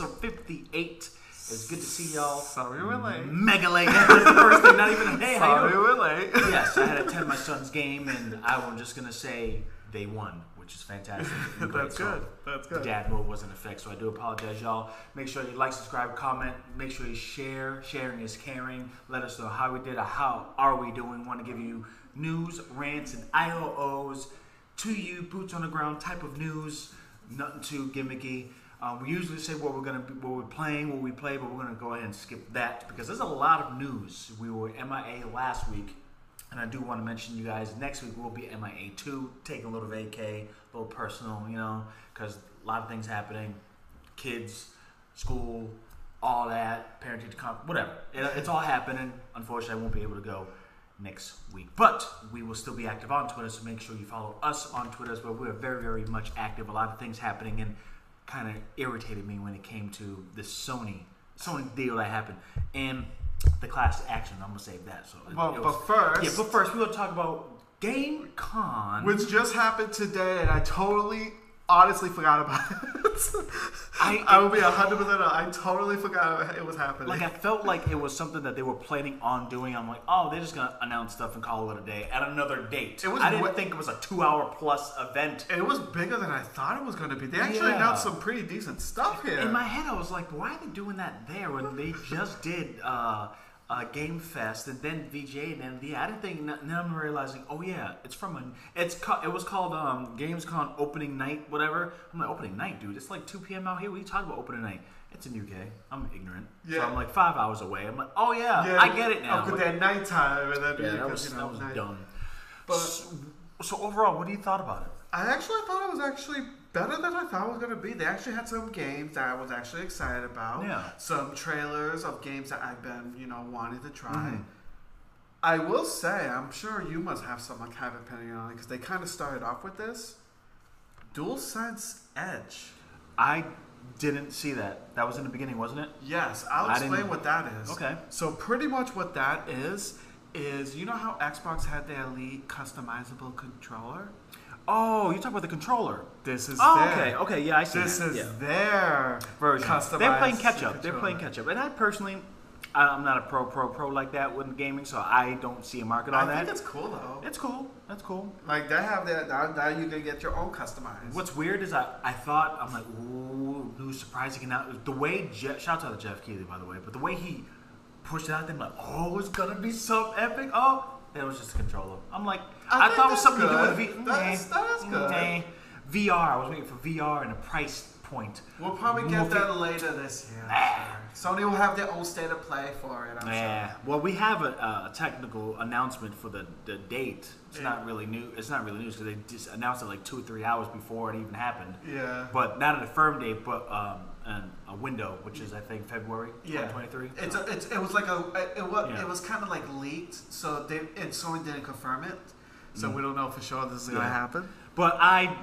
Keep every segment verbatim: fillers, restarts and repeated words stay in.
Episode fifty-eight. It's good to see y'all. Sorry we're late. Mega late. That's the first thing. Not even hey. Sorry how you we're late. Yes, I had to attend my son's game, and I'm just gonna say they won, which is fantastic. That's great. So good. That's good. The dad mode was in effect, so I do apologize, y'all. Make sure you like, subscribe, comment. Make sure you share. Sharing is caring. Let us know how we did or how are we doing. We want to give you news, rants, and I O Os to you, boots on the ground type of news. Nothing too gimmicky. Um, we usually say what we're gonna, what we're playing, what we play, but we're gonna go ahead and skip that because there's a lot of news. We were M I A last week, and I do want to mention you guys. Next week we'll be M I A too, taking a little vacay, a little personal, you know, because a lot of things happening, kids, school, all that, parenting, whatever. It, it's all happening. Unfortunately, I won't be able to go next week, but we will still be active on Twitter. So make sure you follow us on Twitter, where we're very, very much active. A lot of things happening and kind of irritated me when it came to this Sony Sony deal that happened and the class action. I'm gonna save that. So it, well, it was, but first, yeah, but first we're gonna talk about Gamescom, which just happened today, and I totally, honestly forgot about it. I, I will be one hundred percent. I totally forgot it was happening. Like I felt like it was something that they were planning on doing. I'm like, oh, they're just gonna announce stuff and call it a day at another date. It was I didn't what, think it was a two-hour plus event. It was bigger than I thought it was going to be. They actually yeah. announced some pretty decent stuff here. In my head, I was like, why are they doing that there when they just did uh, uh, Game Fest and then V G A and then yeah, I didn't think. Now I'm realizing, oh yeah, it's from a. It's it was called um, Gamescom opening night, whatever. I'm like opening night, dude. It's like two P M out here. What are you talking about opening night? It's in U K. I'm ignorant. Yeah. So I'm like five hours away. I'm like, oh yeah, yeah I get it now. Because that nighttime and then yeah, that was, you know, that was night. Dumb. But so, so overall, what do you thought about it? I actually thought it was actually better than I thought it was going to be. They actually had some games that I was actually excited about. Yeah. Some trailers of games that I've been, you know, wanting to try. Mm-hmm. I will say, I'm sure you must have some like kind of opinion on it because they kind of started off with this DualSense Edge. I didn't see that. That was in the beginning, wasn't it? Yes. I'll I explain didn't... what that is. Okay. So pretty much what that is, is you know how Xbox had their Elite customizable controller? Oh, you're talking about the controller. This is oh, their. okay. Okay, yeah, I see This that. is yeah. their version. Customized They're playing catch-up. They're playing catch-up. And I personally, I'm not a pro-pro-pro like that with gaming, so I don't see a market on I that. I think it's cool, though. It's cool. That's cool. Like, they have that. Now, now you can get your own customized. What's weird is I, I thought, I'm like, ooh, new surprising. The way, Je shout out to Geoff Keighley, by the way, but the way he pushed it out, I'm like, oh, it's going to be so epic. Oh, it was just a controller. I'm like, I, I thought it was something good. to do with V R. That is, that is good. Okay. V R. I was waiting for V R and a price point. We'll probably get we'll that later this year. Ah. Sure. Sony will have their own state of play for it. I'm yeah. sure. Well, we have a, a technical announcement for the, the date. It's yeah. not really new. It's not really news because they just announced it like two or three hours before it even happened. Yeah. But not a firm date, but um, an, a window, which is I think February. Yeah. twenty twenty-three. It's, so. a, it's it was like a it was yeah. it was kind of like leaked, so they and Sony didn't confirm it. So we don't know for sure this is yeah. going to happen. But I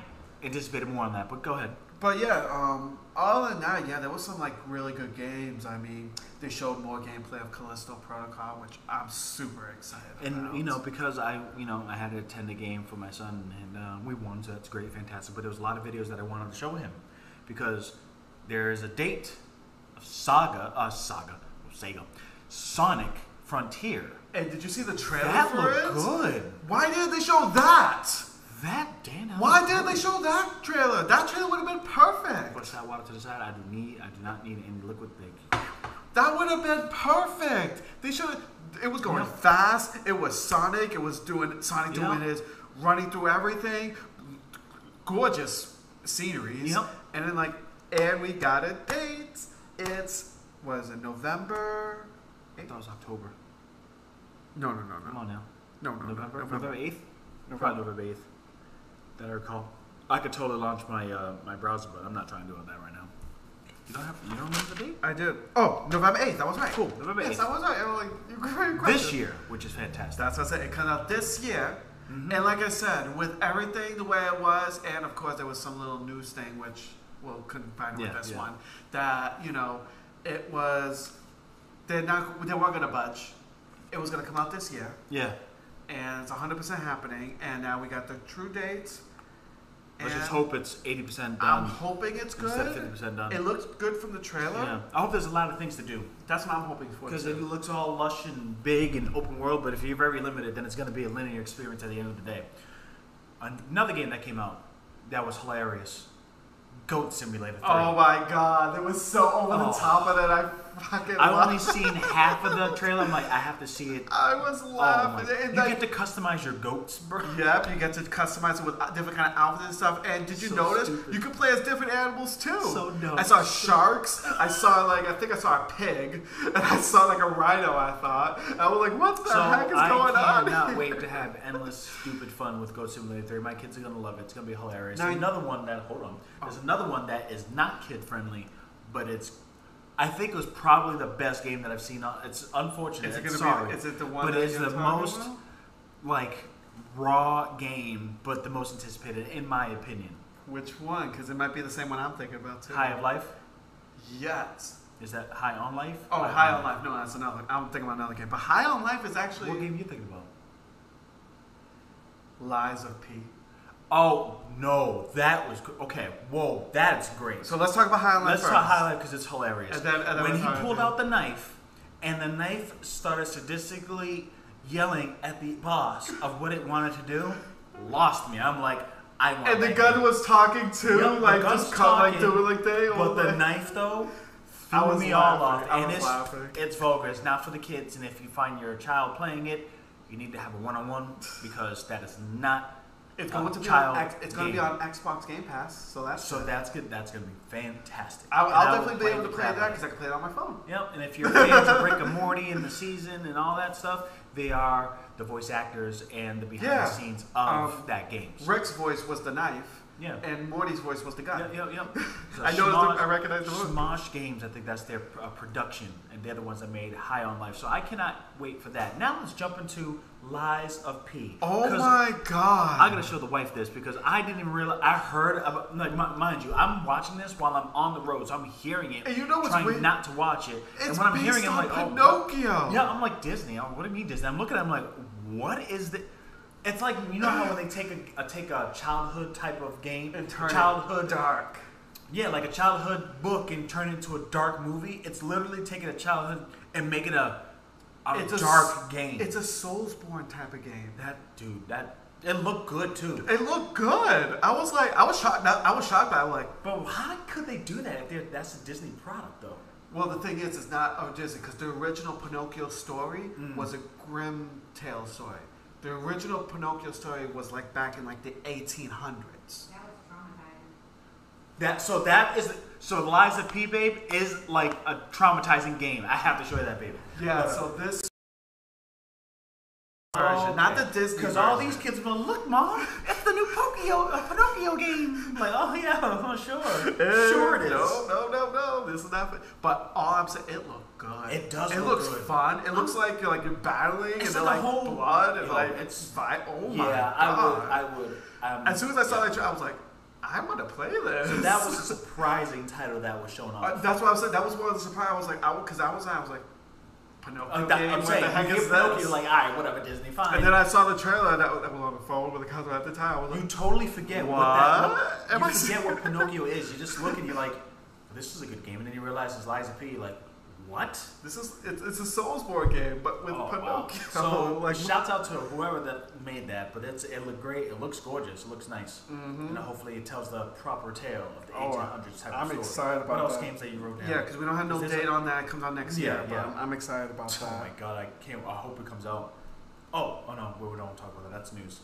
anticipated more on that, but go ahead. But yeah, um, other than that, yeah, there was some like really good games. I mean, they showed more gameplay of Callisto Protocol, which I'm super excited and, about. And, you know, because I, you know, I had to attend a game for my son, and uh, we won, so that's great, fantastic. But there was a lot of videos that I wanted to show him because there is a date of Saga, uh, Saga, well, Sega, Sonic Frontier. And did you see the trailer that for it? That looked good. Why didn't they show that? That damn. Why didn't they show that trailer? That trailer would have been perfect. Push that water to the side. I do need. I do not need any liquid thing. That would have been perfect. They should. It was going yeah. fast. It was Sonic. It was doing Sonic yeah. doing his running through everything. Gorgeous sceneries. Yep. And then like, and we got a date. It's was it November? I thought it was October. No, no, no, no. Come on now. No, no, November, no, November. November eighth? November. Probably November eighth. That I recall. I could totally launch my uh, my browser, but I'm not trying to do that right now. You don't have. You don't remember the date? I did. Oh, November eighth. That was right. Cool. November eighth. Yes, that was right. I was like, you this year, which is fantastic. That's what I said. It comes out this year. Mm-hmm. And like I said, with everything the way it was, and of course there was some little news thing, which we'll couldn't find with yeah, this yeah. one, that, you know, it was, they're not, they weren't going to budge. It was going to come out this year. Yeah. And it's one hundred percent happening. And now we got the true dates. Let's just hope it's eighty percent done. I'm hoping it's good. fifty percent done. It looks good from the trailer. Yeah. I hope there's a lot of things to do. That's what I'm hoping for. Because it looks all lush and big and open world, but if you're very limited, then it's going to be a linear experience at the end of the day. Another game that came out that was hilarious. Goat Simulator three. Oh my god, it was so over the oh. top of it. I fucking I've laughed. only seen half of the trailer. I'm like, I have to see it. I was laughing. Oh you like, get to customize your goats, bro. Yep, you get to customize it with different kind of outfits and stuff. And did you so notice? Stupid. You can play as different animals too. So dumb. I saw sharks. I saw like, I think I saw a pig. And I saw like a rhino, I thought. And I was like, what the so heck is I going on? I cannot wait to have endless stupid fun with Goat Simulator three. My kids are going to love it. It's going to be hilarious. Now another one that, hold on. There's oh. another one that is not kid friendly, but it's I think it was probably the best game that I've seen. It's unfortunate. Is it gonna sorry, be, is it the one? But it's the most about? like raw game, but the most anticipated, in my opinion. Which one? Because it might be the same one I'm thinking about too. High of Life. Yes. Is that High on Life? Oh, High, High on Life. Life. No, that's another. I'm thinking about another game. But High on Life is actually. What game are you thinking about? Lies of P. Oh, no, that was, okay, whoa, that's great. So let's talk about High on Life Let's first. talk High on Life because it's hilarious. And then, and then when he pulled out the knife, and the knife started sadistically yelling at the boss of what it wanted to do, lost me. I'm like, I want And the gun game. was talking too, yep, like just talking, like doing like they But the like, knife, though, threw I was me laughing. all off. I and was it's, laughing. It's vulgar, it's not for the kids, and if you find your child playing it, you need to have a one-on-one because that is not... It's going, to be, on, it's going to be on Xbox Game Pass, so that's so good. that's good. That's going to be fantastic. I'll, I'll definitely be able to play that because I can play it on my phone. Yep, and if you're fans of Rick and Morty and the season and all that stuff, they are the voice actors and the behind yeah. the scenes of um, that game. So. Rick's voice was the knife, yeah, and Morty's voice was the gun. Yep, yep. yep. So I know. I recognize the voice. Smosh Games, I think that's their uh, production, and they're the ones that made High on Life. So I cannot wait for that. Now let's jump into. Lies of P. Oh my god! I gotta show the wife this because I didn't even realize. I heard about. Like, mind you, I'm watching this while I'm on the road, so I'm hearing it. And you know what's trying weird? not to watch it. It's and when I'm hearing it, I'm like, Pinocchio. Oh, what? Yeah, I'm like Disney. I'm, what do you mean Disney? I'm looking at. It, I'm like, what is this? It's like you know how when they take a, a take a childhood type of game and turn childhood it dark. Yeah, like a childhood book and turn it into a dark movie. It's literally taking a childhood and making a. A it's dark a, game. It's a Soulsborne type of game. That dude, that it looked good too. It looked good. I was like, I was shocked. I was shocked by it, like, but how could they do that? If that's a Disney product, though. Well, the thing is, it's not oh, Disney because the original Pinocchio story mm. was a grim tale story. The original Pinocchio story was like back in like the eighteen hundreds. That was traumatizing. That so that is. So Lies of P, babe, is like a traumatizing game. I have to show you that, babe. Yeah, so this oh, version, not the Disney Because all these kids are going, look, Mom, it's the new Pinocchio, uh, Pinocchio game. I'm like, oh, yeah, I'm sure. Sure it is. No, no, no, no. This is not fun. But all I'm saying, it looks good. It does it look good. It looks fun. It looks like you're, like you're battling it's and they're like whole, blood and yo, like it's fine. Oh, my yeah, God. Yeah, I would. I would. Um, as soon as I saw yeah, that, I was like, I want to play this. So that was a surprising title that was shown off. Uh, that's what I was saying. That was one of the surprises. I was like, I because I was, I was like, Pinocchio. Uh, that, I'm saying, what the heck is this? You're like, all right, whatever, Disney, fine. And then I saw the trailer that was, that was on the phone with the cousin at the time. I was like, you totally forget what, what that. What? You forget what Pinocchio is. You just look and you're like, this is a good game, and then you realize it's Lies of P. Like, what? This is it's, it's a Soulsborne game, but with oh, Pinocchio. Wow. So, like, shouts out to whoever that made that. But it's it looked great. It looks gorgeous. It looks nice. Mm-hmm. And hopefully, it tells the proper tale of the eighteen hundreds oh, type of story. I'm excited about what else that. games that you wrote down? Yeah, because we don't have no date on that. It comes out next yeah, year. Yeah, but I'm, I'm excited about oh that. Oh my god, I can't. I hope it comes out. Oh, oh no, we don't talk about that. That's news.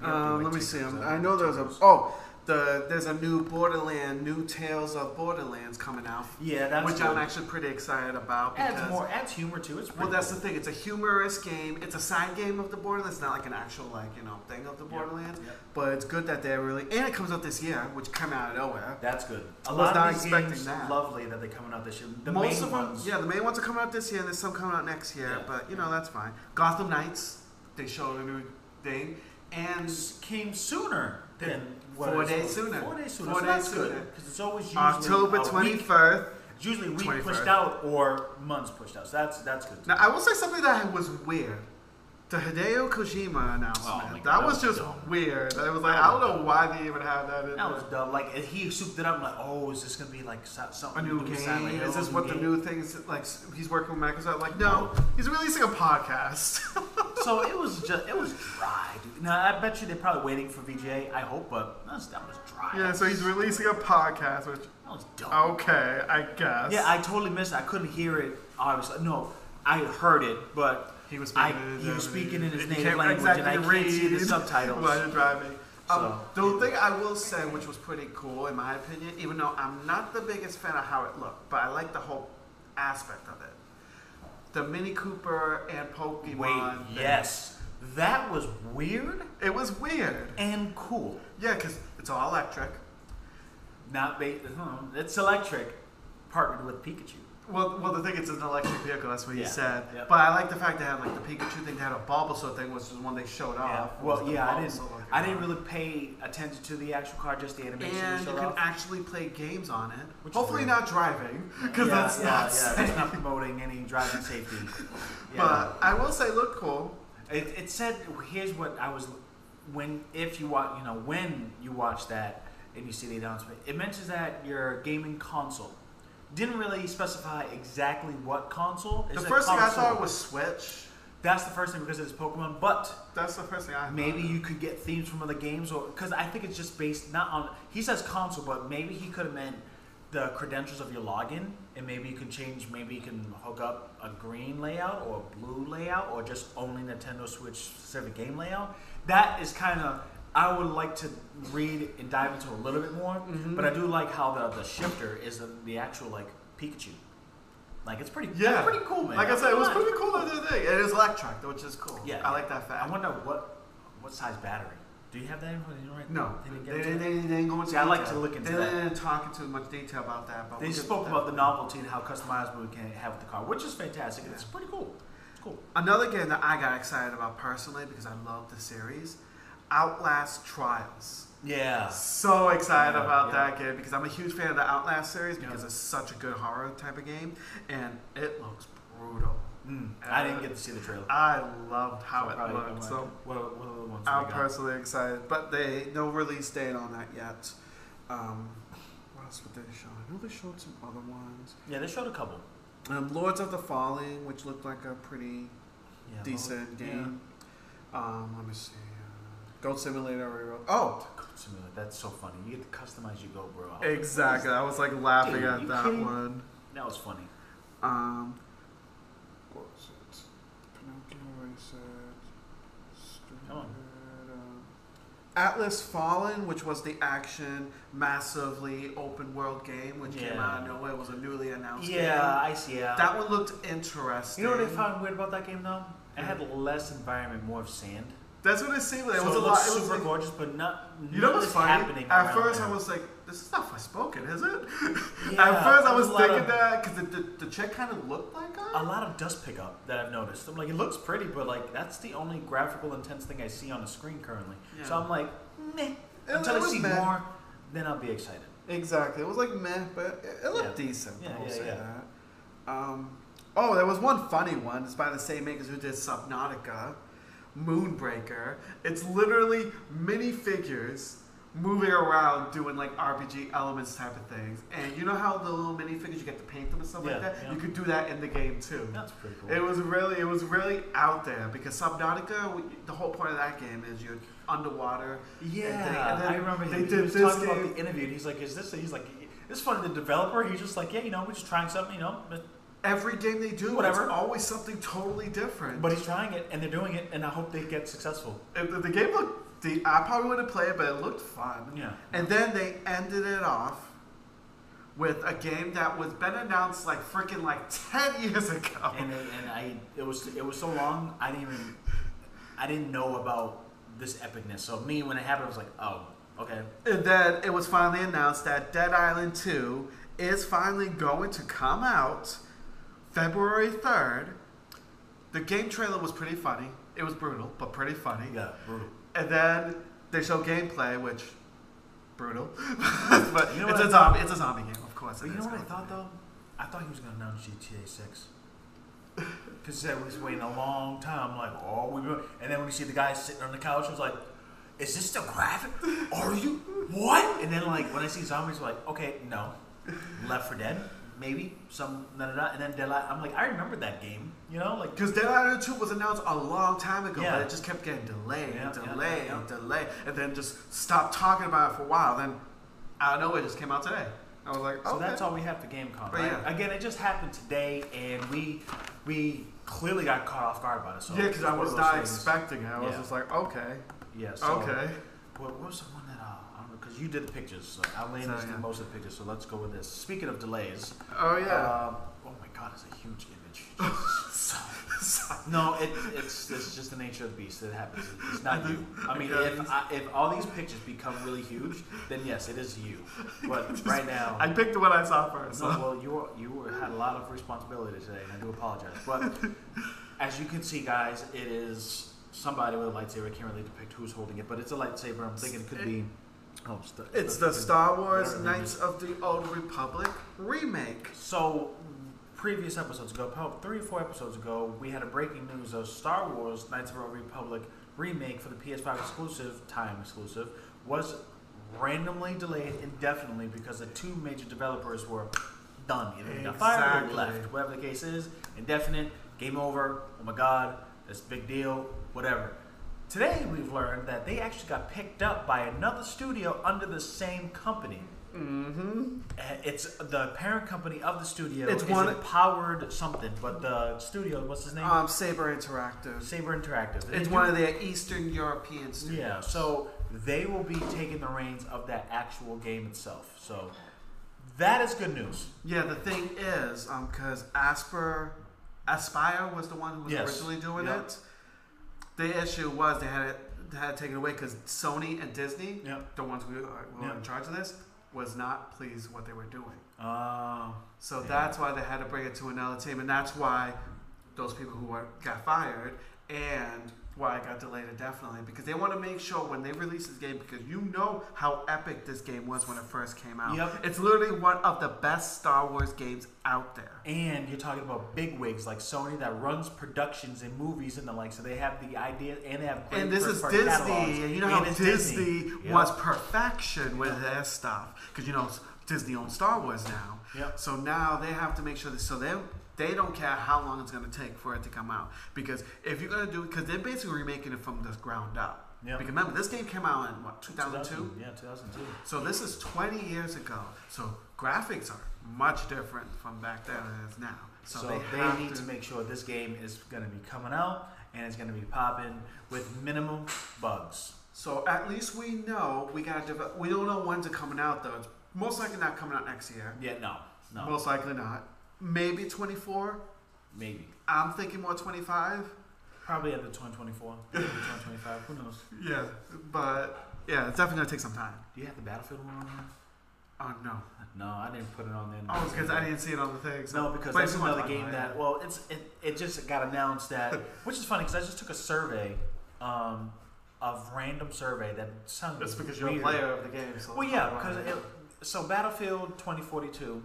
Uh, like let me see. I know there's a oh. The, there's a new Borderland, new Tales of Borderlands coming out. Yeah, that's which cool. I'm actually pretty excited about. Adds more, adds humor to it. Well, cool. that's the thing. It's a humorous game. It's a side game of the Borderlands. It's not like an actual like you know thing of the yep. Borderlands. Yep. But it's good that they're really and it comes out this year, which came out of nowhere. That's good. I was not expecting that. Lovely that they're coming out this year. The Most main of them, ones, yeah, the main ones are coming out this year. And there's some coming out next year, yeah, but you yeah. know that's fine. Gotham Knights, they showed a new thing, and came sooner than. Yeah. Four days sooner. Four days sooner. Four so days that's sooner. Because it's always usually October twenty-first. It's usually a week pushed out or months pushed out. So that's that's good. Now I will say something that was weird. The Hideo Kojima announcement. Oh, that was, was just dumb. weird. It was like, I don't know why they even have that in there. That was dumb. Like, if he souped it up, I'm like, oh, is this going to be like something? A new game? Silent is this what game? the new thing is? Like, he's working with Microsoft? Like, no, he's releasing a podcast. So it was just, it was dry, dude. Now, I bet you they're probably waiting for V G A. I hope, but that was, that was dry. Yeah, so he's releasing a podcast, which. That was dumb. Okay, I guess. Yeah, I totally missed it. I couldn't hear it, obviously. No, I heard it, but. He was speaking, I, he was speaking in his native language, exactly, and I read, can't see the subtitles while you're driving. Um, so, the yeah. thing I will say, which was pretty cool in my opinion, even though I'm not the biggest fan of how it looked, but I like the whole aspect of it. The Mini Cooper and Pokemon. Wait, yes. That was weird. It was weird. And cool. Yeah, because it's all electric. Not ba- It's electric. Partnered with Pikachu. Well, well, the thing is, it's an electric vehicle. That's what he yeah, said. Yeah. But I like the fact they had like the Pikachu thing. They had a Bulbasaur thing, which is one they showed off. Yeah. Well, yeah, I didn't. I didn't really pay attention to the actual car, just the animation. And you can off. actually play games on it. Which Hopefully, not driving, because yeah, that's yeah, not. Yeah, yeah, it's not promoting any driving safety. Yeah. But I will say, look cool. It, it said, "Here's what I was when if you watch, you know, when you watch that and you see the announcement, it mentions that your gaming console." Didn't really specify exactly what console. It's the first console. thing I thought was Switch. That's the first thing because it's Pokemon, but that's the first thing I. Maybe thought. you could get themes from other games, or because I think it's just based not on. He says console, but maybe he could have meant the credentials of your login, and maybe you can change. Maybe you can hook up a green layout or a blue layout, or just only Nintendo Switch specific game layout. That is kind of. I would like to read and dive into a little bit more, mm-hmm. but I do like how the, the shifter is the, the actual like Pikachu. Like it's pretty, yeah, pretty cool, man. Like I said, it was pretty cool. That other thing, it is electric, which is cool. Yeah, I like that fact. I wonder what what size battery. Do you have that information right now? No, they didn't, they, they, they didn't go into. Yeah, I like to look into they that. They didn't talk into much detail about that. But they spoke about the novelty and how customizable we can have with the car, which is fantastic. Yeah. It's pretty cool. It's cool. Another game that I got excited about personally because I love the series. Outlast Trials. Yeah. So excited yeah, about yeah. that game because I'm a huge fan of the Outlast series because yeah. it's such a good horror type of game and it looks brutal. Mm. I didn't get to see the trailer. I loved how so it looked. So what, what other ones I'm personally got? excited, but they no release date on that yet. Um, what else would they show? I know they showed some other ones. Yeah, they showed a couple. Um, Lords of the Fallen, which looked like a pretty yeah, decent Lord, game. Yeah. Um, let me see. Goat Simulator reroll. Oh! Goat Simulator. That's so funny. You get to customize your Goat, bro. Exactly. I was like laughing Dude, at that kidding? one. That was funny. Um, what was it? Pinocchio, I said. Come on. Atlas Fallen, which was the action, massively open world game, which yeah. came out of nowhere. It was a newly announced yeah, game. Yeah, I see. Yeah. That one looked interesting. You know what I found weird about that game, though? It mm. had less environment, more of sand. That's what it seemed like. So it was a lot. It was super like, gorgeous, but not. You know what's funny? At first, there. I was like, "This is not Forspoken, is it?" Yeah, At first, I was thinking of, that because the, the, the chick kind of looked like her. A lot of dust pickup that I've noticed. I'm like, it looks pretty, but like that's the only graphical intense thing I see on the screen currently. Yeah. So I'm like, meh. It, Until it I see meh. more, then I'll be excited. Exactly. It was like meh, but it, it looked yeah. decent. Yeah, I'll yeah, say yeah. that. Um, oh, there was one funny one. It's by the same makers who did Subnautica. Moonbreaker. It's literally minifigures moving around doing like R P G elements type of things. And you know how the little minifigures you get to paint them and stuff yeah, like that? Yeah. You could do that in the game too. That's pretty cool. It was really it was really out there because Subnautica, the whole point of that game is you're underwater. Yeah. And, they, and then I remember they he, did he was this talking game. about the interview and he's like, is this he's like it's funny the developer, he's just like, yeah, you know, we're just trying something, you know. Every game they do, Whatever. it's always something totally different. But he's trying it, and they're doing it, and I hope they get successful. If the, the game looked deep. I probably wouldn't play it, but it looked fun. Yeah. And then they ended it off with a game that was been announced like freaking like ten years ago. And, it, and I, it was it was so long, I didn't even, I didn't know about this epicness. So me, when it happened, I was like, oh, okay. And then it was finally announced that Dead Island two is finally going to come out. February third, the game trailer was pretty funny. It was brutal, but pretty funny. Yeah, brutal. And then they show gameplay, which, brutal. But you know it's, a zombie, it's a zombie game, of course. But you know what I thought, though? I thought he was going to announce G T A six. Because I was waiting a long time, like, oh, we were. And then when you see the guy sitting on the couch, I was like, is this still graphic? Are you? What? And then, like, when I see zombies, I'm like, okay, no. Left four Dead, maybe. Some, da da da. And then Dead Island, I'm like, I remember that game, you know? like Because Dead Island two was announced a long time ago, yeah. but it just kept getting delayed, yeah, delayed, yeah, yeah, yeah. delayed, and then just stopped talking about it for a while. Then, I don't know, it just came out today. I was like, okay. So that's all we have for Gamescom. Right? Yeah. Again, it just happened today, and we we clearly got caught off guard by this. So yeah, because I was not things. expecting it. I yeah. was just like, okay. Yeah, so okay. What, what was the one that, uh, I don't know, because you did the pictures. So Alanis did most of the pictures, so let's go with this. Speaking of delays. Oh, yeah. Uh, oh, my God, it's a huge image. Jesus. No, it, it's it's just the nature of the beast that happens. It's not you. I mean, if I, if all these pictures become really huge, then yes, it is you. But just, right now, I picked what I saw first. No, so. Well, you were, you were, had a lot of responsibility today, and I do apologize. But as you can see, guys, it is somebody with a lightsaber. I can't really depict who's holding it, but it's a lightsaber. I'm thinking it could be. Oh, it's the, it's the, the Star Wars Knights of the Old Republic remake. So. Previous episodes ago, probably three or four episodes ago, we had a breaking news of Star Wars Knights of the Old Republic remake for the P S five exclusive, time exclusive, was randomly delayed indefinitely because the two major developers were done. Either exactly. fired or left, whatever the case is, indefinite, game over, oh my God, that's a big deal, whatever. Today we've learned that they actually got picked up by another studio under the same company. Mm-hmm. It's the parent company of the studio. It's one Empowered something, but the studio, what's his name? Um, Saber Interactive. Saber Interactive. They it's one of their Eastern European studios. Yeah, so they will be taking the reins of that actual game itself. So that is good news. Yeah, the thing is, um, because Asper, Aspire was the one who was yes. originally doing yep. it. The issue was they had it, they had it taken away because Sony and Disney, yep. the ones who were yep. in charge of this, was not pleased with what they were doing. Oh. So yeah. that's why they had to bring it to another team, and that's why those people who were, got fired and why it got delayed indefinitely, because they want to make sure when they release this game, because you know how epic this game was when it first came out. Yep. It's literally one of the best Star Wars games out there. And you're talking about bigwigs like Sony that runs productions and movies and the like, so they have the idea and they have great And this is Disney, catalogs. and you know and how Disney, Disney. Yep. was perfection with yep. their stuff, because you know Disney owns Star Wars now. Yep. So now they have to make sure that, so they They don't care how long it's going to take for it to come out. Because if you're going to do it, because they're basically remaking it from the ground up. Yep. Because remember, this game came out in, what, two thousand two? two thousand, yeah, two thousand two. So this is twenty years ago. So graphics are much different from back then as now. So, so they, they need to, to make sure this game is going to be coming out and it's going to be popping with minimum bugs. So at least we know we got to develop. We don't know when's it coming out, though. It's most likely not coming out next year. Yeah, no. no. Most likely not. Maybe twenty-four. Maybe. I'm thinking more twenty-five. Probably at the twenty twenty-four. Maybe twenty twenty-five. Who knows? Yeah. But, yeah, it's definitely going to take some time. Do you have the Battlefield one on there? Oh, no. No, I didn't put it on there. Oh, because I didn't see it on the thing. So. No, because but that's another game that, that, well, it's it, it just got announced that, which is funny because I just took a survey, um, a random survey that sounded That's because weird. You're a player of the game. So well, yeah, because it, so Battlefield twenty forty-two.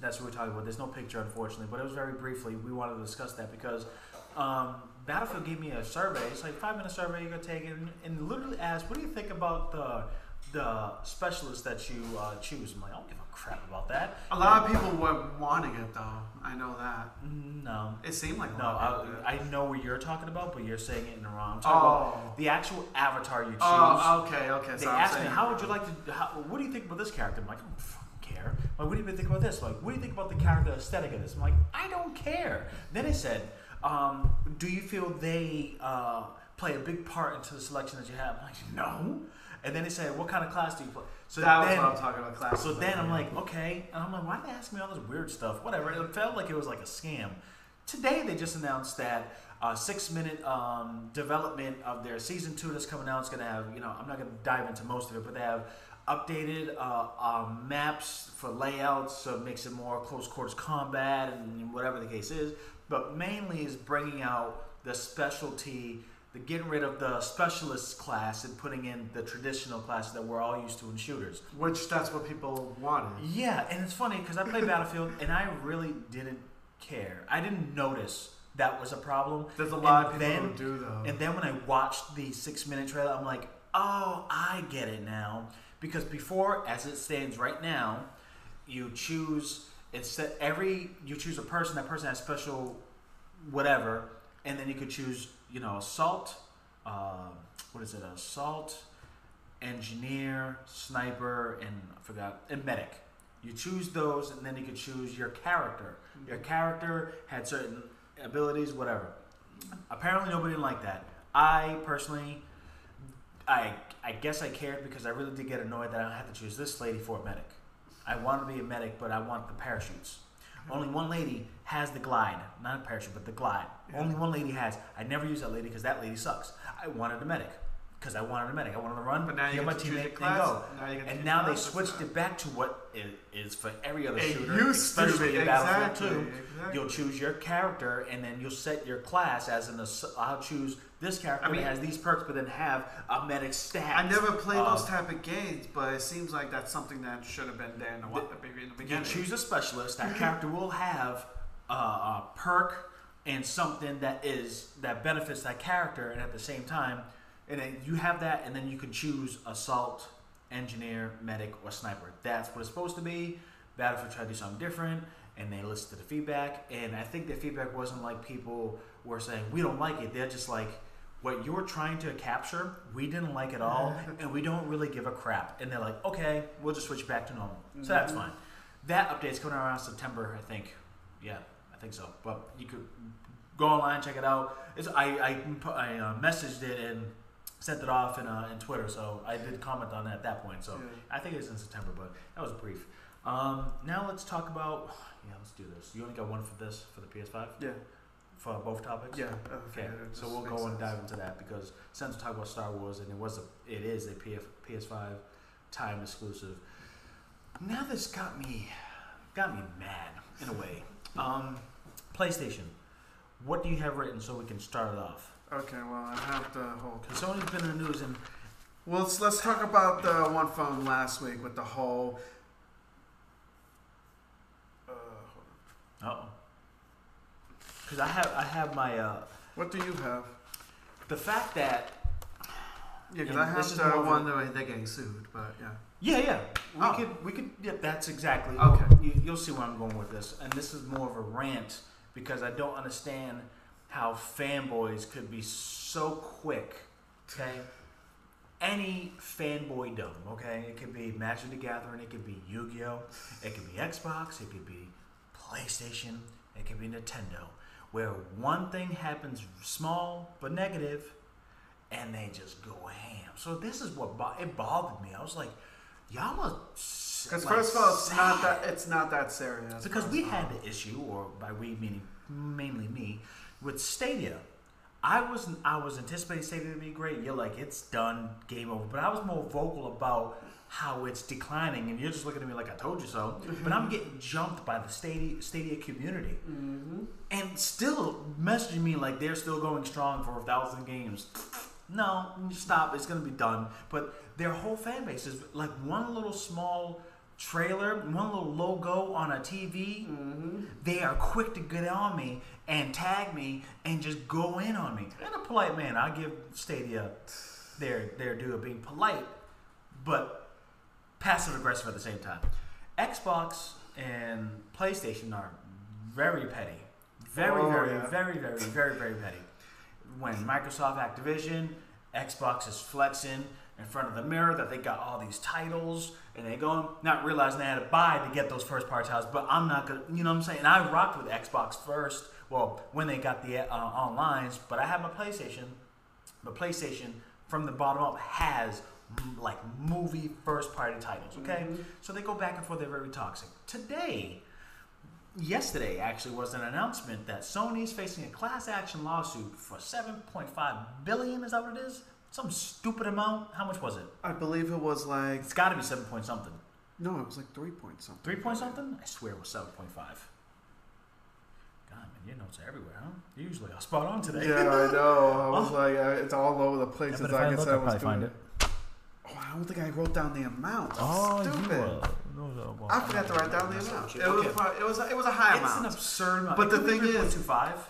That's what we're talking about. There's no picture, unfortunately, but it was very briefly. We wanted to discuss that because um, Battlefield gave me a survey. It's like a five-minute survey you go take it and, and literally asked, what do you think about the the specialist that you uh, choose? I'm like, I don't give a crap about that. A lot and, of people were wanting it, though. I know that. No. It seemed like a no, lot of I, I know what you're talking about, but you're saying it in the wrong. I'm oh. about the actual avatar you choose. Oh, okay, okay. They so asked I'm me, how would you like to, how, what do you think about this character? I'm like, oh, fuck. Care. Like, what do you even think about this? Like, what do you think about the character aesthetic of this? I'm like, I don't care. Then I said, um, do you feel they uh, play a big part into the selection that you have? I'm like, no. And then they said, what kind of class do you play? So that then, was what I'm talking about class. So then I'm like, okay. And I'm like, why did they ask me all this weird stuff? Whatever. It felt like it was like a scam. Today they just announced that uh, six-minute um, development of their season two that's coming out. It's going to have, you know, I'm not going to dive into most of it, but they have updated uh, uh, maps for layouts, so it makes it more close quarters combat and whatever the case is. But mainly is bringing out the specialty, the getting rid of the specialist class and putting in the traditional classes that we're all used to in shooters. Which that's what people wanted. Yeah, and it's funny because I played Battlefield and I really didn't care. I didn't notice that was a problem. There's a lot and of people then, who do though. And then when I watched the six-minute trailer, I'm like, oh, I get it now. Because before, as it stands right now, you choose it's every you choose a person. That person has special whatever, and then you could choose you know assault. Uh, what is it? Assault, engineer, sniper, and I forgot and medic. You choose those, and then you could choose your character. Your character had certain abilities, whatever. Apparently, nobody liked that. I personally, I I guess I cared because I really did get annoyed that I had to choose this lady for a medic. I want to be a medic, but I want the parachutes. Only one lady has the glide. Not a parachute, but the glide. Yeah. Only one lady has. I never use that lady because that lady sucks. I wanted a medic because I wanted a medic. I wanted to run, but now you get my teammate, class. Go. Now you and now they switched it back to what it is for every other it shooter, especially in Battlefield two. Exactly. You'll choose your character, and then you'll set your class as an ass I'll choose this character I mean, that has these perks, but then have a medic stat. I never played um, those type of games, but it seems like that's something that should have been there in the, the, in the beginning. You choose a specialist. That character will have a, a perk and something that is that benefits that character, and at the same time, and then you have that, and then you can choose assault, engineer, medic, or sniper. That's what it's supposed to be. Battlefield tried to do something different, and they listened to the feedback. And I think the feedback wasn't like people were saying, we don't like it. They're just like, what you're trying to capture, we didn't like at all, and we don't really give a crap. And they're like, okay, we'll just switch back to normal. So mm-hmm. that's fine. That update's coming around September, I think. Yeah, I think so. But you could go online, check it out. It's, I, I, I uh, messaged it, and sent it off in, uh, in Twitter, so I did comment on that at that point. So yeah. I think it was in September, but that was brief. Um, now let's talk about... Yeah, let's do this. You only got one for this, for the P S five? Yeah. For both topics? Yeah. Okay, okay. so we'll go sense. and dive into that, because since we talk about Star Wars, and it was a, it is a P S five time exclusive, now this got me, got me mad, in a way. Um, PlayStation, what do you have written so we can start it off? Okay, well, I have the whole... Because Sony's been in the news and... Well, let's, let's talk about the one from last week with the whole... Uh, Uh-oh. Because I have, I have my... Uh, what do you have? The fact that... Yeah, because I have the one that they're getting sued, but yeah. Yeah, yeah. We oh. could... We could yeah, that's exactly... Okay. You, you'll see where I'm going with this. And this is more of a rant because I don't understand... how fanboys could be so quick, okay? Any fanboydom, okay? It could be Magic the Gathering, it could be Yu-Gi-Oh, it could be Xbox, it could be PlayStation, it could be Nintendo, where one thing happens small but negative, and they just go ham. So this is what bo it bothered me. I was like, y'all are because like, first of all, it's not that it's not that serious. Because we had the issue, or by we meaning mainly me. With Stadia, I was I was anticipating Stadia to be great. You're like, it's done, game over. But I was more vocal about how it's declining, and you're just looking at me like I told you so. Mm-hmm. But I'm getting jumped by the Stadia, Stadia community, mm-hmm. and still messaging me like they're still going strong for a thousand games. No, stop. It's gonna be done. But their whole fan base is like one little small trailer, one little logo on a T V. Mm-hmm. They are quick to get on me. And tag me and just go in on me. And a polite man, I give Stadia their their due of being polite, but passive aggressive at the same time. Xbox and PlayStation are very petty, very oh, very, yeah. very very very very petty. When Microsoft, Activision, Xbox is flexing in front of the mirror that they got all these titles. And they go, not realizing they had to buy to get those first party titles. But I'm not gonna, you know what I'm saying? And I rocked with Xbox first. Well, when they got the uh, onlines, but I have my PlayStation. But PlayStation, from the bottom up, has like movie first party titles. Okay, mm-hmm. so they go back and forth. They're very toxic. Today, yesterday actually was an announcement that Sony's facing a class action lawsuit for seven point five billion. Is that what it is? Some stupid amount. How much was it? I believe it was like... It's got to be seven point something. No, it was like three point something. Three point something? I swear it was seven point five. God, man, your notes are everywhere, huh? You usually are spot on today. Yeah, I know. I was oh. like, uh, it's all over the place. Yeah, as I, I guess I was doing. Find it. Oh, I don't think I wrote down the amount. That's oh, stupid. You are, no, Well, I forgot to write down the amount. It was, it was it was a high amount. It's an absurd amount. But the thing is,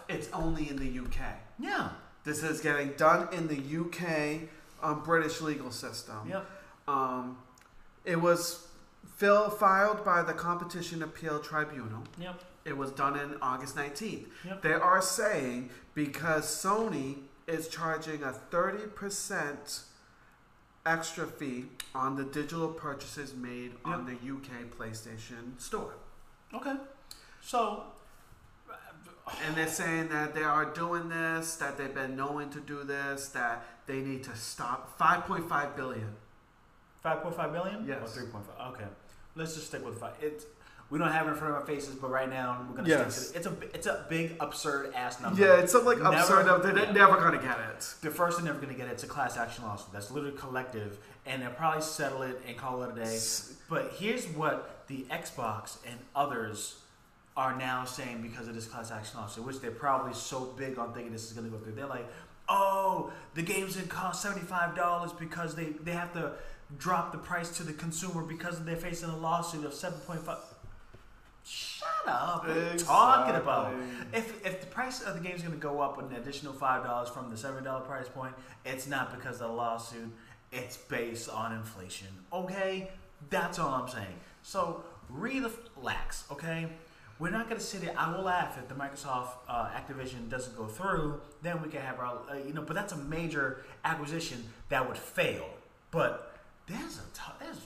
it's only in the U K. Yeah. This is getting done in the U K um, British legal system. Yep. Um, it was fil filed by the Competition Appeal Tribunal. Yep. It was done in August nineteenth. Yep. They are saying because Sony is charging a thirty percent extra fee on the digital purchases made yep. on the U K PlayStation Store. Okay. So... And they're saying that they are doing this, that they've been known to do this, that they need to stop. five point five billion dollars. five point five billion dollars? Yes. Or three point five. Okay. Let's just stick with five. It's... We don't have it in front of our faces, but right now we're gonna yes. stick to it. It's a it's a big absurd ass number. Yeah, it's something like never, absurd. They're yeah. never gonna get it. The first they're never gonna get it. It's a class action lawsuit. That's literally collective, and they'll probably settle it and call it a day. But here's what the Xbox and others are now saying because of this class action lawsuit, which they're probably so big on thinking this is gonna go through. They're like, oh, the games didn't cost seventy-five dollars because they they have to drop the price to the consumer because they're facing a lawsuit of seven point five. Shut up! What exactly. are you talking about? If, if the price of the game is going to go up an additional five dollars from the seven dollar price point, it's not because of the lawsuit. It's based on inflation. Okay? That's all I'm saying. So, relax, okay? We're not going to sit here. I will laugh if the Microsoft uh, Activision doesn't go through. Then we can have our, uh, you know, but that's a major acquisition that would fail. But there's a ton, there's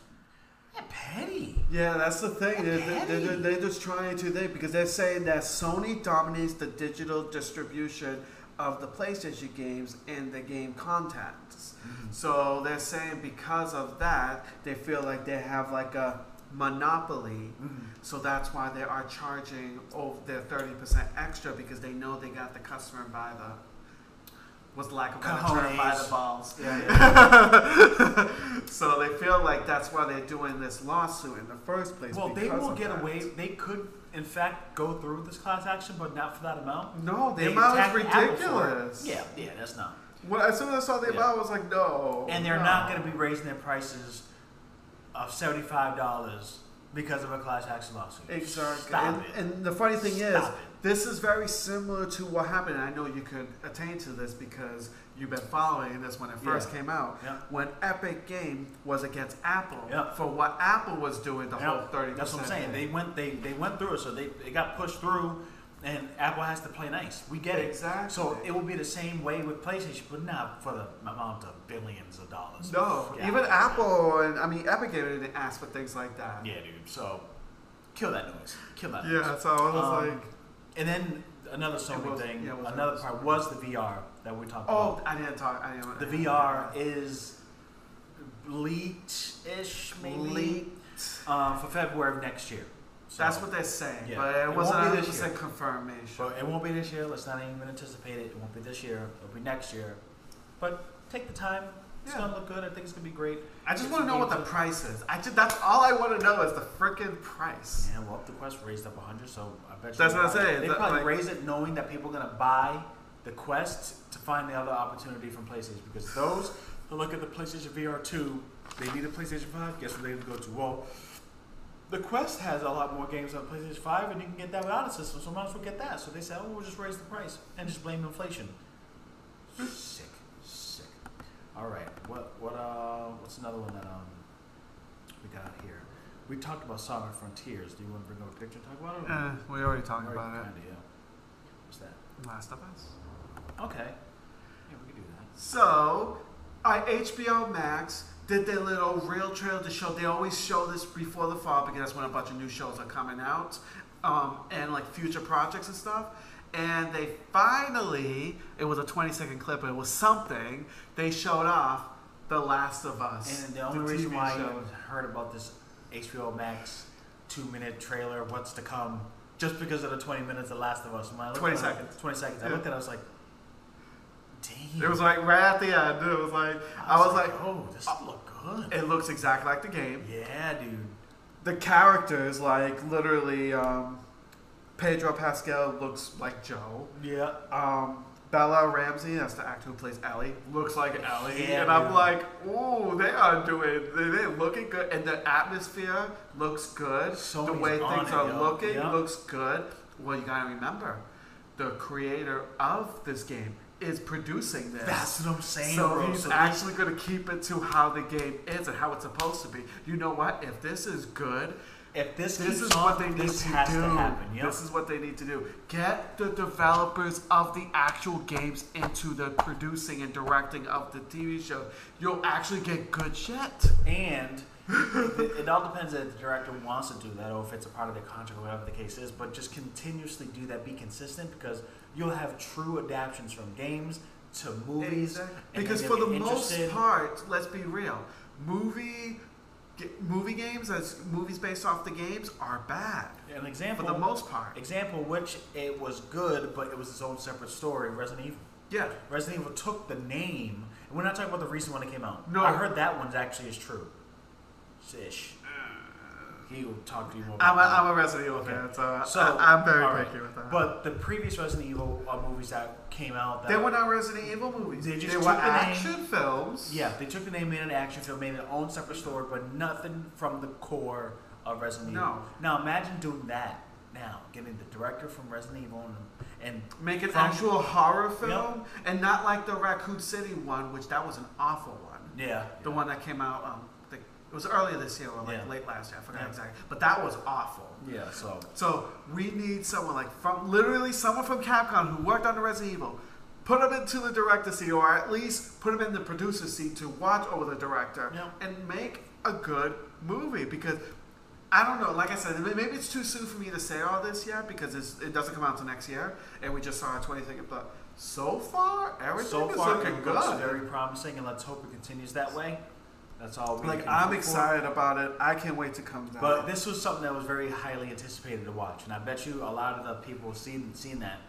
They're petty. Yeah, that's the thing. They're, they're, they're, they're just trying to think because they're saying that Sony dominates the digital distribution of the PlayStation games and the game contents. Mm-hmm. So they're saying because of that, they feel like they have like a monopoly. Mm-hmm. So that's why they are charging over their thirty percent extra because they know they got the customer by the... Was lack of term by the balls. Yeah, yeah. So they feel like that's why they're doing this lawsuit in the first place. Well, they will get that. away. They could, in fact, go through with this class action, but not for that amount. No, the they amount is ridiculous. Yeah, yeah, that's not. Well, as soon as I saw the yeah. amount, I was like, no. And they're no. not going to be raising their prices of seventy-five dollars because of a class action lawsuit. Exactly. Stop and, it. and the funny thing Stop is. It. This is very similar to what happened. I know you could attain to this because you've been following this when it first yeah. came out. Yeah. When Epic Games was against Apple yeah. for what Apple was doing the yeah. whole thirty percent. That's what I'm saying. They went, they, they went through it, so they, they got pushed through, and Apple has to play nice. We get exactly. it. So it will be the same way with PlayStation, but not for the amount of billions of dollars. No, yeah, even Apple, and I mean Epic Games didn't ask for things like that. Yeah, dude. So kill that noise. Kill that noise. Yeah, so I was um, like... And then another Sony was, thing, yeah, another part Sony. was the V R that we talked oh, about. Oh, I didn't talk. I didn't, the I didn't V R is leaked-ish, maybe, leaked. Um, for February of next year. So, that's what they're saying, yeah. but it, it wasn't this year. confirmation. But it won't be this year. Let's not even anticipate it. It won't be this year. It'll be next year. But take the time. It's yeah. going to look good. I think it's going to be great. I just want to know what the price is. I just, that's all I want to know is the freaking price. Yeah, well, the Quest raised up one hundred, so I bet you... That's what I'm saying. They probably like, raise it knowing that people are going to buy the Quest to find the other opportunity from PlayStation. Because those who look at the PlayStation V R two, they need a PlayStation five. Guess what they need to go to? Well, the Quest has a lot more games on PlayStation five, and you can get that without a system, so might as well get that. So they said, oh, we'll just raise the price and just blame inflation. Sick. All right, what what uh what's another one that um we got here? We talked about Sonic Frontiers. Do you want to bring up a picture and talk about it? Or uh, we already talked already about it. Yeah. What's that? Last of Us. Okay. Yeah, we can do that. So, on H B O Max did their little real trailer to show. They always show this before the fall because that's when a bunch of new shows are coming out, um, and like future projects and stuff. And they finally, it was a twenty second clip, it was something, they showed off The Last of Us. And the only the reason why show. I heard about this H B O Max two minute trailer, what's to come, just because of the twenty minutes of The Last of Us. twenty seconds. twenty seconds. I yeah. looked at it, I was like, damn. It was like right at the end. It was like, I was, I was like, like, oh, this oh, looks good. It looks exactly like the game. Yeah, dude. The characters, like, literally, um, Pedro Pascal looks like Joe. Yeah. Um, Bella Ramsey, that's the actor who plays Ellie, looks like Ellie. Yeah, and I'm yeah. like, ooh, they are doing, they, they're looking good. And the atmosphere looks good. So the way things it, are yo. looking yeah. looks good. Well, you gotta remember, the creator of this game is producing this. That's what I'm saying. So bro. he's so actually going to keep it to how the game is and how it's supposed to be. You know what? If this is good, if this, this is on, what they need to do. Happen, yep. This is what they need to do. Get the developers of the actual games into the producing and directing of the T V show. You'll actually get good shit. And it, it all depends if the director wants to do that or if it's a part of the contract or whatever the case is. But just continuously do that. Be consistent, because you'll have true adaptions from games to movies. Exactly. Because for the most part, let's be real, movie... Movie games, as movies based off the games, are bad. An example, for the most part. Example, which it was good, but it was its own separate story. Resident Evil. Yeah, Resident Evil took the name. And we're not talking about the recent one that came out. No, I heard that one actually is true. Ish. He will talk to you more. About I'm, a, I'm a Resident Evil fan, okay. so, uh, so I, I'm very picky right. with that. But the previous Resident Evil uh, movies that came out, that they were not Resident Evil movies. They just they took were the action name, films. Yeah, they took the name, made an action film, made their own separate story, but nothing from the core of Resident no. Evil. Now imagine doing that. Now getting the director from Resident Evil and, and make an actual horror film, yep. and not like the Raccoon City one, which that was an awful one. Yeah, the yeah. one that came out. Um, It was earlier this year or like yeah. late last year. I forgot yeah. exactly. But that was awful. Yeah, so. So we need someone like from, literally someone from Capcom who worked on the Resident Evil. Put them into the director's seat, or at least put them in the producer's seat to watch over the director yeah. and make a good movie. Because, I don't know, like I said, maybe it's too soon for me to say all this yet because it's, it doesn't come out until next year. And we just saw our twenty-second, but so far, everything so far, is looking good. Looks very promising, and let's hope it continues that way. That's all we Like, I'm excited for. about it. I can't wait to come down. But this was something that was very highly anticipated to watch. And I bet you a lot of the people have seen, seen that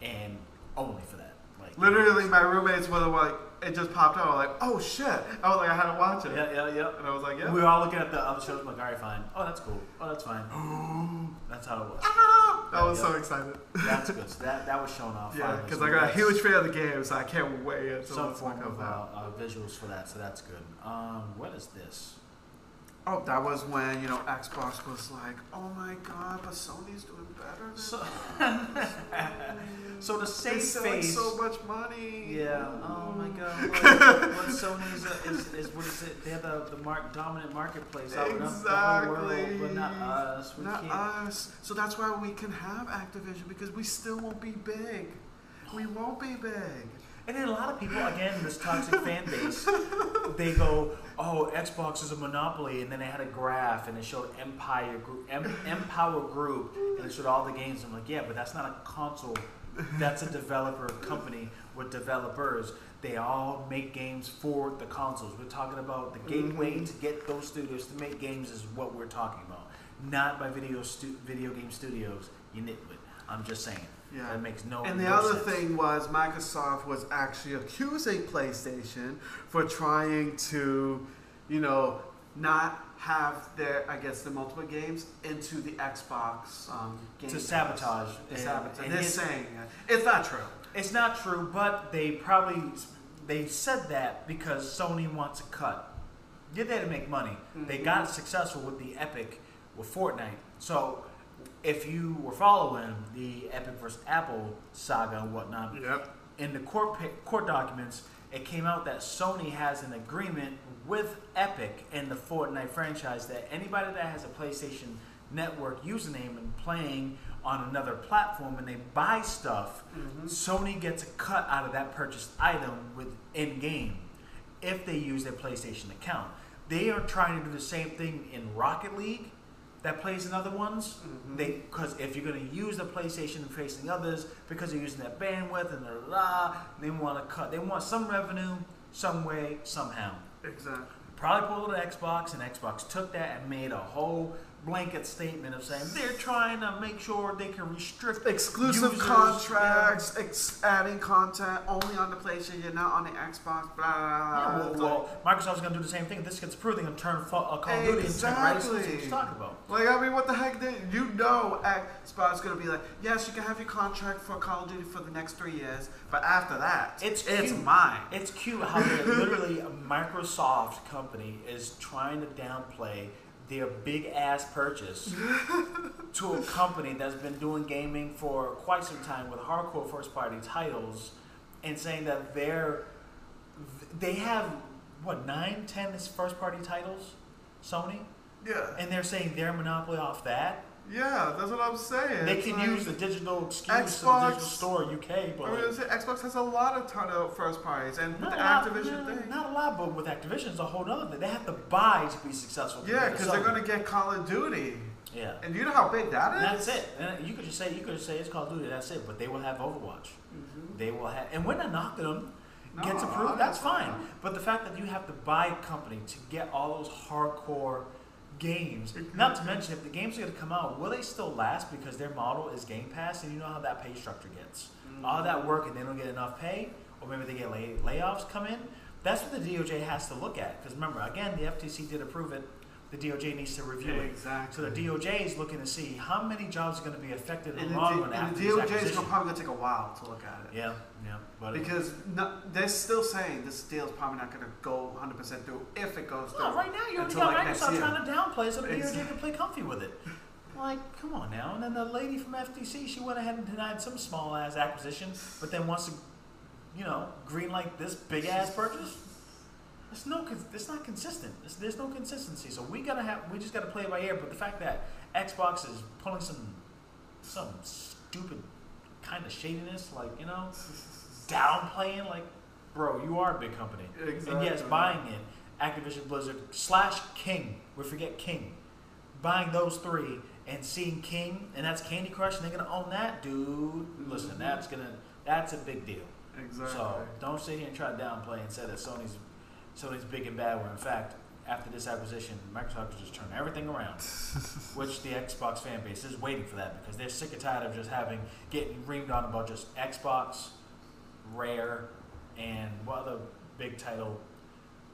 and only for that. Like, literally, my roommates were like, it just popped out. I was like, oh, shit. I was like, I had to watch it. Yeah, yeah, yeah. And I was like, yeah. We were all looking at the other shows. I'm like, all right, fine. Oh, that's cool. Oh, that's fine. That's how it was. Ah, that was yeah. so excited. That's good. So that, that was shown off. Yeah, because I got a huge fan of the game, so I can't wait until some form of uh, uh, visuals for that, so that's good. Um, what is this? Oh, that was when, you know, Xbox was like, oh my god, but Sony's doing better than so, so to save face. They save so much money. Yeah. Oh my god. What, what Sony's uh, is, is, what is it? They're the, the mark, dominant marketplace out exactly. the whole world, but not us. We not can't. us. So that's why we can have Activision, because we still won't be big. We won't be big. And then a lot of people, again, this toxic fan base, they go, oh, Xbox is a monopoly. And then they had a graph, and it showed Empire Group, M Empower Group, and it showed all the games. I'm like, yeah, but that's not a console. That's a developer company with developers. They all make games for the consoles. We're talking about the gateway mm-hmm. to get those studios to make games is what we're talking about. Not by video, stu video game studios, you nitwit. I'm just saying. Yeah. That makes no And the no other sense. thing was Microsoft was actually accusing PlayStation for trying to, you know, not have their, I guess, the multiple games into the Xbox um, game. To sabotage. And, sabotage. And They're it's, saying that. It's not true. It's not true, but they probably, they said that because Sony wants a cut. They're there to make money. Mm-hmm. They got successful with the Epic, with Fortnite. So... if you were following the Epic versus Apple saga and whatnot, yep. in the court court documents, it came out that Sony has an agreement with Epic and the Fortnite franchise that anybody that has a PlayStation Network username and playing on another platform and they buy stuff, mm-hmm. Sony gets a cut out of that purchased item within game if they use their PlayStation account. They are trying to do the same thing in Rocket League that plays in other ones, because mm-hmm. if you're going to use the PlayStation and facing others, because they're using that bandwidth and blah, blah, they want to cut. They want some revenue, some way, somehow. Exactly. Probably pulled it to Xbox, and Xbox took that and made a whole blanket statement of saying they're trying to make sure they can restrict exclusive users, contracts, yeah. ex adding content only on the PlayStation, not on the Xbox. Blah. Yeah, well, well, Microsoft's gonna do the same thing. If this gets approved, they're gonna turn Call of Duty into right. That's what you're talking about. Like, I mean, what the heck? Did you know Xbox gonna be like, yes, you can have your contract for Call of Duty for the next three years, but after that, it's it's cute. mine. It's cute how literally a Microsoft company is trying to downplay their big ass purchase to a company that's been doing gaming for quite some time with hardcore first party titles, and saying that they're they have what nine, ten first party titles, Sony. Yeah. And they're saying they're monopoly off that. Yeah, that's what I'm saying. They can like, use the digital excuse Xbox, of the digital store U K, but I mean, like, Xbox has a lot of ton of first parties, and with the Activision lot, thing, not a lot, but with Activision, it's a whole other thing. They have to buy to be successful. Yeah, because they're going to get Call of Duty. Yeah, and you know how big that is. That's it. And you could just say you could just say it's Call of Duty. That's it. But they will have Overwatch. Mm-hmm. They will have, and when I knock them. No, gets approved. That's fine. Know. But the fact that you have to buy a company to get all those hardcore games. Not to mention, if the games are going to come out, will they still last? Because their model is Game Pass, and you know how that pay structure gets. Mm-hmm. All that work, and they don't get enough pay, or maybe they get lay layoffs come in. That's what the D O J has to look at. Because remember, again, the F T C did approve it. The D O J needs to review yeah, it. Exactly. So the D O J is looking to see how many jobs are going to be affected in the long run after this acquisition. And the D O J is probably going to take a while to look at it. Yeah, yeah. But because no, they're still saying this deal is probably not going to go one hundred percent through if it goes through. No, right now you already got like Microsoft trying to downplay so the exactly. D O J can play comfy with it. Like, come on now. And then the lady from F T C, she went ahead and denied some small-ass acquisition, but then wants to, you know, greenlight this big-ass purchase. It's no, it's not consistent. It's, there's no consistency. So we gotta have, we just gotta play it by ear. But the fact that Xbox is pulling some, some stupid kind of shadiness, like you know, downplaying, like, bro, you are a big company, exactly. and yes, buying it, Activision Blizzard slash King. We forget King, buying those three and seeing King, and that's Candy Crush, and they're gonna own that, dude. Listen, mm-hmm. that's gonna, that's a big deal. Exactly. So don't sit here and try to downplay and say that Sony's. So it's big and bad. Where in fact, after this acquisition, Microsoft could just turn everything around, which the Xbox fan base is waiting for that because they're sick and tired of just having getting reamed on about just Xbox, Rare, and what other big title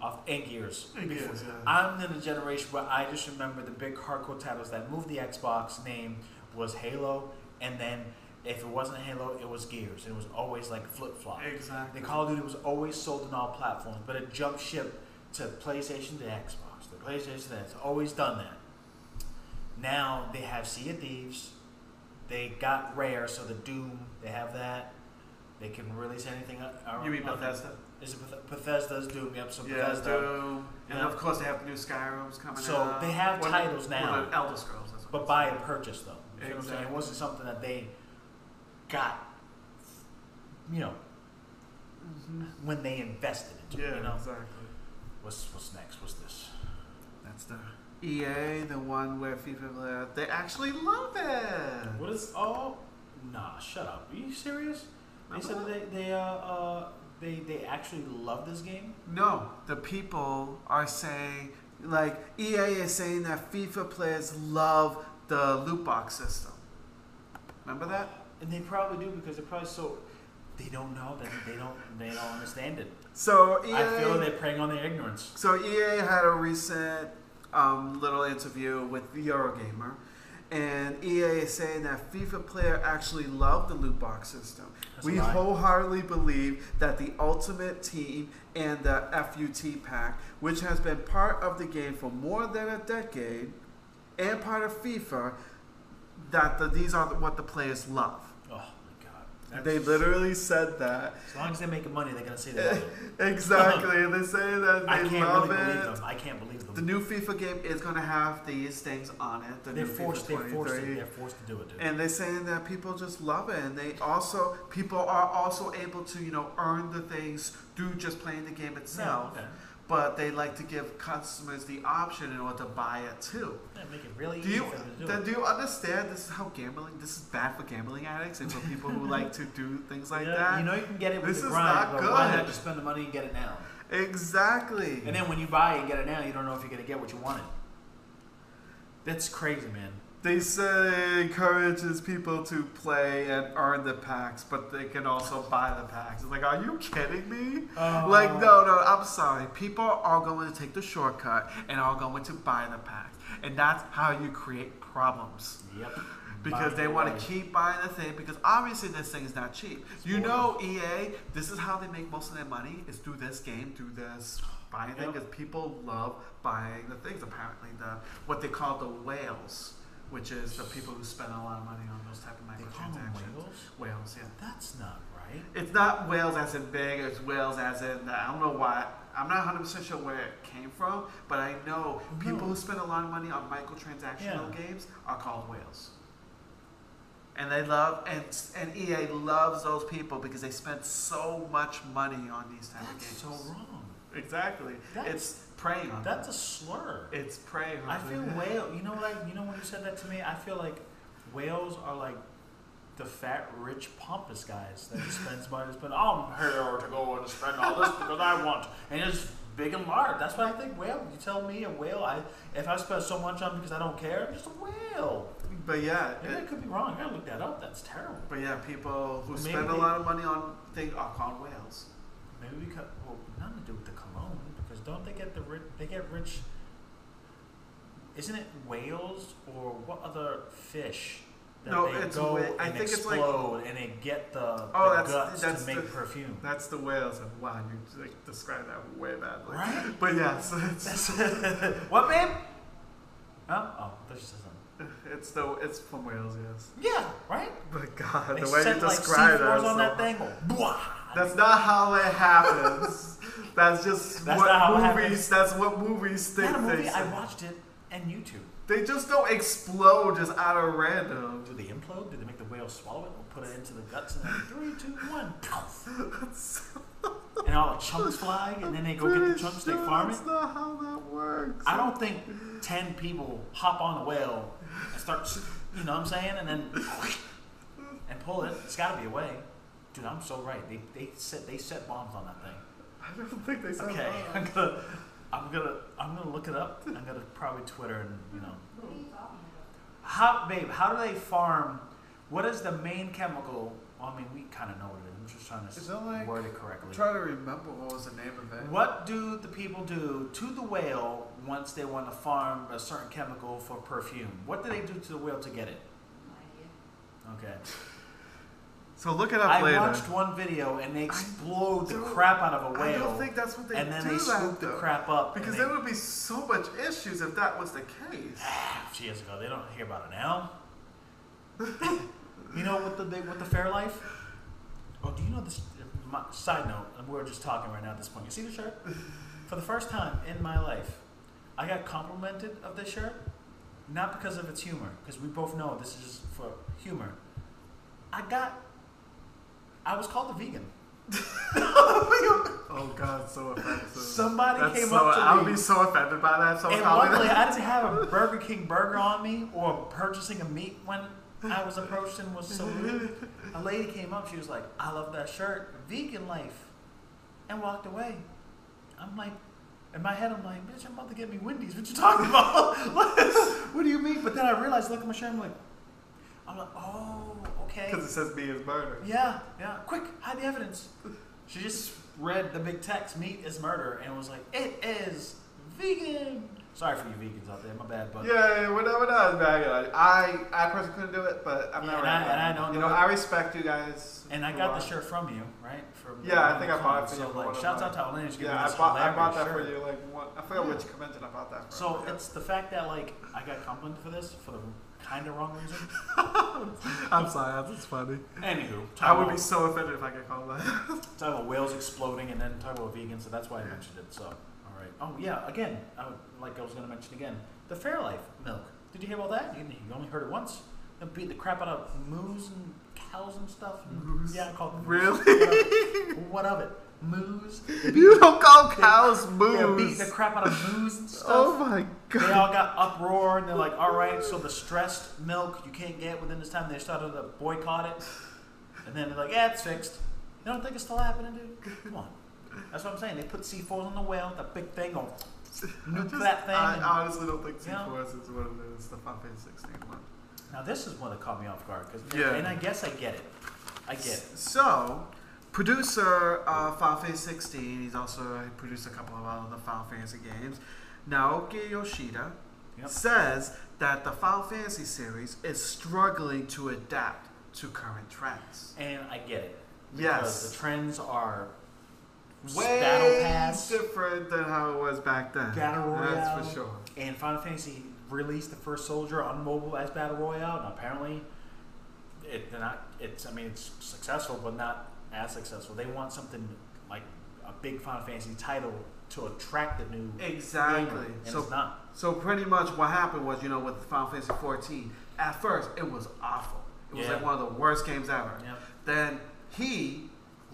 off and Gears. Gears yeah. I'm in a generation where I just remember the big hardcore titles that moved the Xbox name was Halo, and then. If it wasn't Halo, it was Gears. It was always like flip-flop. Exactly. The Call of Duty was always sold on all platforms, but it jumped ship to PlayStation to Xbox. The PlayStation to Xbox. Always done that. Now they have Sea of Thieves. They got Rare, so the Doom, they have that. They can release anything. You mean Bethesda? Is it Bethesda's Doom? Yep, so yeah, Bethesda. Doom. And yep. of course they have new Skyrim's coming so out. So they have what titles are, now. Elder Scrolls. That's what but by a purchase, though. You exactly. know what I'm saying? It wasn't something that they... got, you know, mm-hmm. when they invested into yeah, it, you know? Exactly. What's, what's next? What's this? That's the E A, the one where FIFA, they actually love it. What is, oh, nah, shut up. Are you serious? They said that they, they, uh, uh, they, they actually love this game? No, the people are saying, like, E A is saying that FIFA players love the loot box system. Remember that? And they probably do because they're probably so they don't know that they don't they don't understand it. So E A, I feel they're preying on their ignorance. So E A had a recent um, little interview with Eurogamer, and E A is saying that FIFA player actually love the loot box system. That's we wholeheartedly believe that the Ultimate Team and the F U T pack, which has been part of the game for more than a decade, and part of FIFA, that the, these are what the players love. Oh my God! That's they literally said that. As long as they're making money, they're gonna say that. Exactly, they say that they I can't love really it. Believe them. I can't believe them. The new FIFA game is gonna have these things on it. The they're new forced. They're forced. To, they're forced to do it. Dude. And they're saying that people just love it, and they also people are also able to you know earn the things through just playing the game itself. Yeah, okay. But they like to give customers the option in order to buy it too. Yeah, make it really do easy you, for them to do then it. Do you understand this is how gambling, this is bad for gambling addicts and for people who like to do things like yeah, that. You know you can get it with this the grind, but good. Why not just spend the money and get it now? Exactly. And then when you buy it and get it now, you don't know if you're going to get what you wanted. That's crazy, man. They say encourages people to play and earn the packs, but they can also buy the packs. It's like, are you kidding me? Oh. Like, no, no, I'm sorry. People are going to take the shortcut and are going to buy the packs. And that's how you create problems. Yep. Because they want to keep buying the thing, because obviously this thing is not cheap. You know, E A, this is how they make most of their money, is through this game, through this buying thing, because people love buying the things, apparently. The what they call the whales, which is the people who spend a lot of money on those type of microtransactions. Whales? Whales, yeah. That's not right. It's not whales as in big, it's whales as in, uh, I don't know why. I'm not one hundred percent sure where it came from, but I know no. people who spend a lot of money on microtransactional yeah. games are called whales. And they love, and and E A loves those people because they spend so much money on these type that's of games. That's so wrong. Exactly. That's, it's preying on That's them. a slur. It's preying on I feel them. whale, you know like, you know when you said that to me, I feel like whales are like the fat, rich, pompous guys that spends money. But I'm here to go and spend all this because I want. And it's big and large. That's what I think whale. You tell me a whale, I if I spend so much on it because I don't care, I'm just a whale. But yeah, maybe it, I could be wrong. I gotta look that up. That's terrible. But yeah, people who maybe spend a lot of money on things are called whales. Maybe we could. Well, nothing to do with the cologne because don't they get the rich? They get rich. Isn't it whales or what other fish? That no, they it's go wh and I think explode it's like, and they get the, oh, the that's, guts that's to make the, perfume. That's the whales. And wow, you like, described that way badly. Right? But yes. It's what, babe? Huh? Oh, there's just It's the it's from Wales, yes. Yeah, right. But God, they the way sent, you describe like, that, on so that thing. That's not how it happens. That's just that's what movies. That's what movies think. Not a movie. They I watched it and YouTube. They just don't explode just out of random. Do they implode? Do they make the whale swallow it? We'll put it into the guts and then three, two, one. And all the chunks fly, and then they go get the chunks. Sure they farm it. That's not how that works. I don't think ten people hop on the whale. And start, you know what I'm saying? And then, and pull it. It's got to be a way. Dude, I'm so right. They, they, set, they set bombs on that thing. I don't think they set okay. bombs. Okay, I'm going to I'm gonna, I'm gonna look it up. I'm going to probably Twitter and, you know. How, babe, how do they farm? What is the main chemical? Well, I mean, we kind of know what it is. I'm just trying to like, word it correctly. I'm trying to remember what was the name of it. What do the people do to the whale once they want to farm a certain chemical for perfume? What do they do to the whale to get it? No idea. Okay. So look it up I later. I watched one video and they explode the crap out of a whale. I don't think that's what they do. And then do they scoop the crap up. Because there they, would be so much issues if that was the case. Years ago, they don't hear about it now. You know what the with the Fairlife? Oh, do you know this? My, side note, we're just talking right now at this point. You see the shirt? For the first time in my life, I got complimented of this shirt, not because of its humor, because we both know this is just for humor. I got, I was called a vegan. Oh God, so offensive. Somebody That's came so, up to I me. I would be so offended by that. So and luckily, I didn't have a Burger King burger on me or purchasing a meat when I was approached and was so rude. A lady came up, she was like, I love that shirt, vegan life, and walked away. I'm like, in my head, I'm like, bitch, I'm about to get me Wendy's. What you talking about? What do you mean? But then I realized, look at my shirt, I'm like, I'm like, oh, okay. Because it says meat is murder. Yeah, yeah. Quick, hide the evidence. She just read the big text, meat is murder, and was like, it is vegan. Sorry for you vegans out there, my bad. But yeah, we're not, we're not bad. I, I personally couldn't do it, but I'm yeah, not. Right I, I don't. You know, know I respect you guys. And I got the shirt from you, right? From yeah, I think I bought it for so you. So like, shouts out to Alan's. Yeah, I bought, I bought that shirt. for you. Like, one, I forgot yeah. which comment I bought that for. So yeah. it's the fact that like I got complimented for this for the kind of wrong reason. I'm sorry, that's funny. Anywho, I would about, be so offended if I got called that. Talking about whales exploding and then talking about vegans, so that's why I mentioned it. So. Oh yeah, again, I would, like I was going to mention again, the Fairlife milk. Did you hear about that? You, you only heard it once. They beat the crap out of moose and cows and stuff. Moose? Yeah, I called them moose. Really? What of it? Moose? You don't call they, cows moose. They beat the crap out of moose and stuff. Oh my God. They all got uproar and they're like, all right, so the stressed milk you can't get within this time. They started to boycott it. And then they're like, yeah, it's fixed. You don't think it's still happening, dude? Come on. That's what I'm saying. They put C four on the whale, the big thing, nuke just, that thing. I and, honestly don't think C four S is what it is. The Final Fantasy sixteen one. Now this is one that caught me off guard, cause, yeah. and I guess I get it. I get it. So, producer of Final Fantasy sixteen, he's also produced a couple of other Final Fantasy games. Naoki Yoshida yep. says that the Final Fantasy series is struggling to adapt to current trends. And I get it. Yes. The trends are way battle pass, different than how it was back then. Battle Royale. That's for sure. And Final Fantasy released the first soldier on mobile as Battle Royale, and apparently it, they're not, it's, I mean, it's successful, but not as successful. They want something like a big Final Fantasy title to attract the new exactly. gamer, and so, it's not. So pretty much what happened was, you know, with Final Fantasy fourteen, at first it was awful. It was yeah. like one of the worst games ever. Yeah. Then he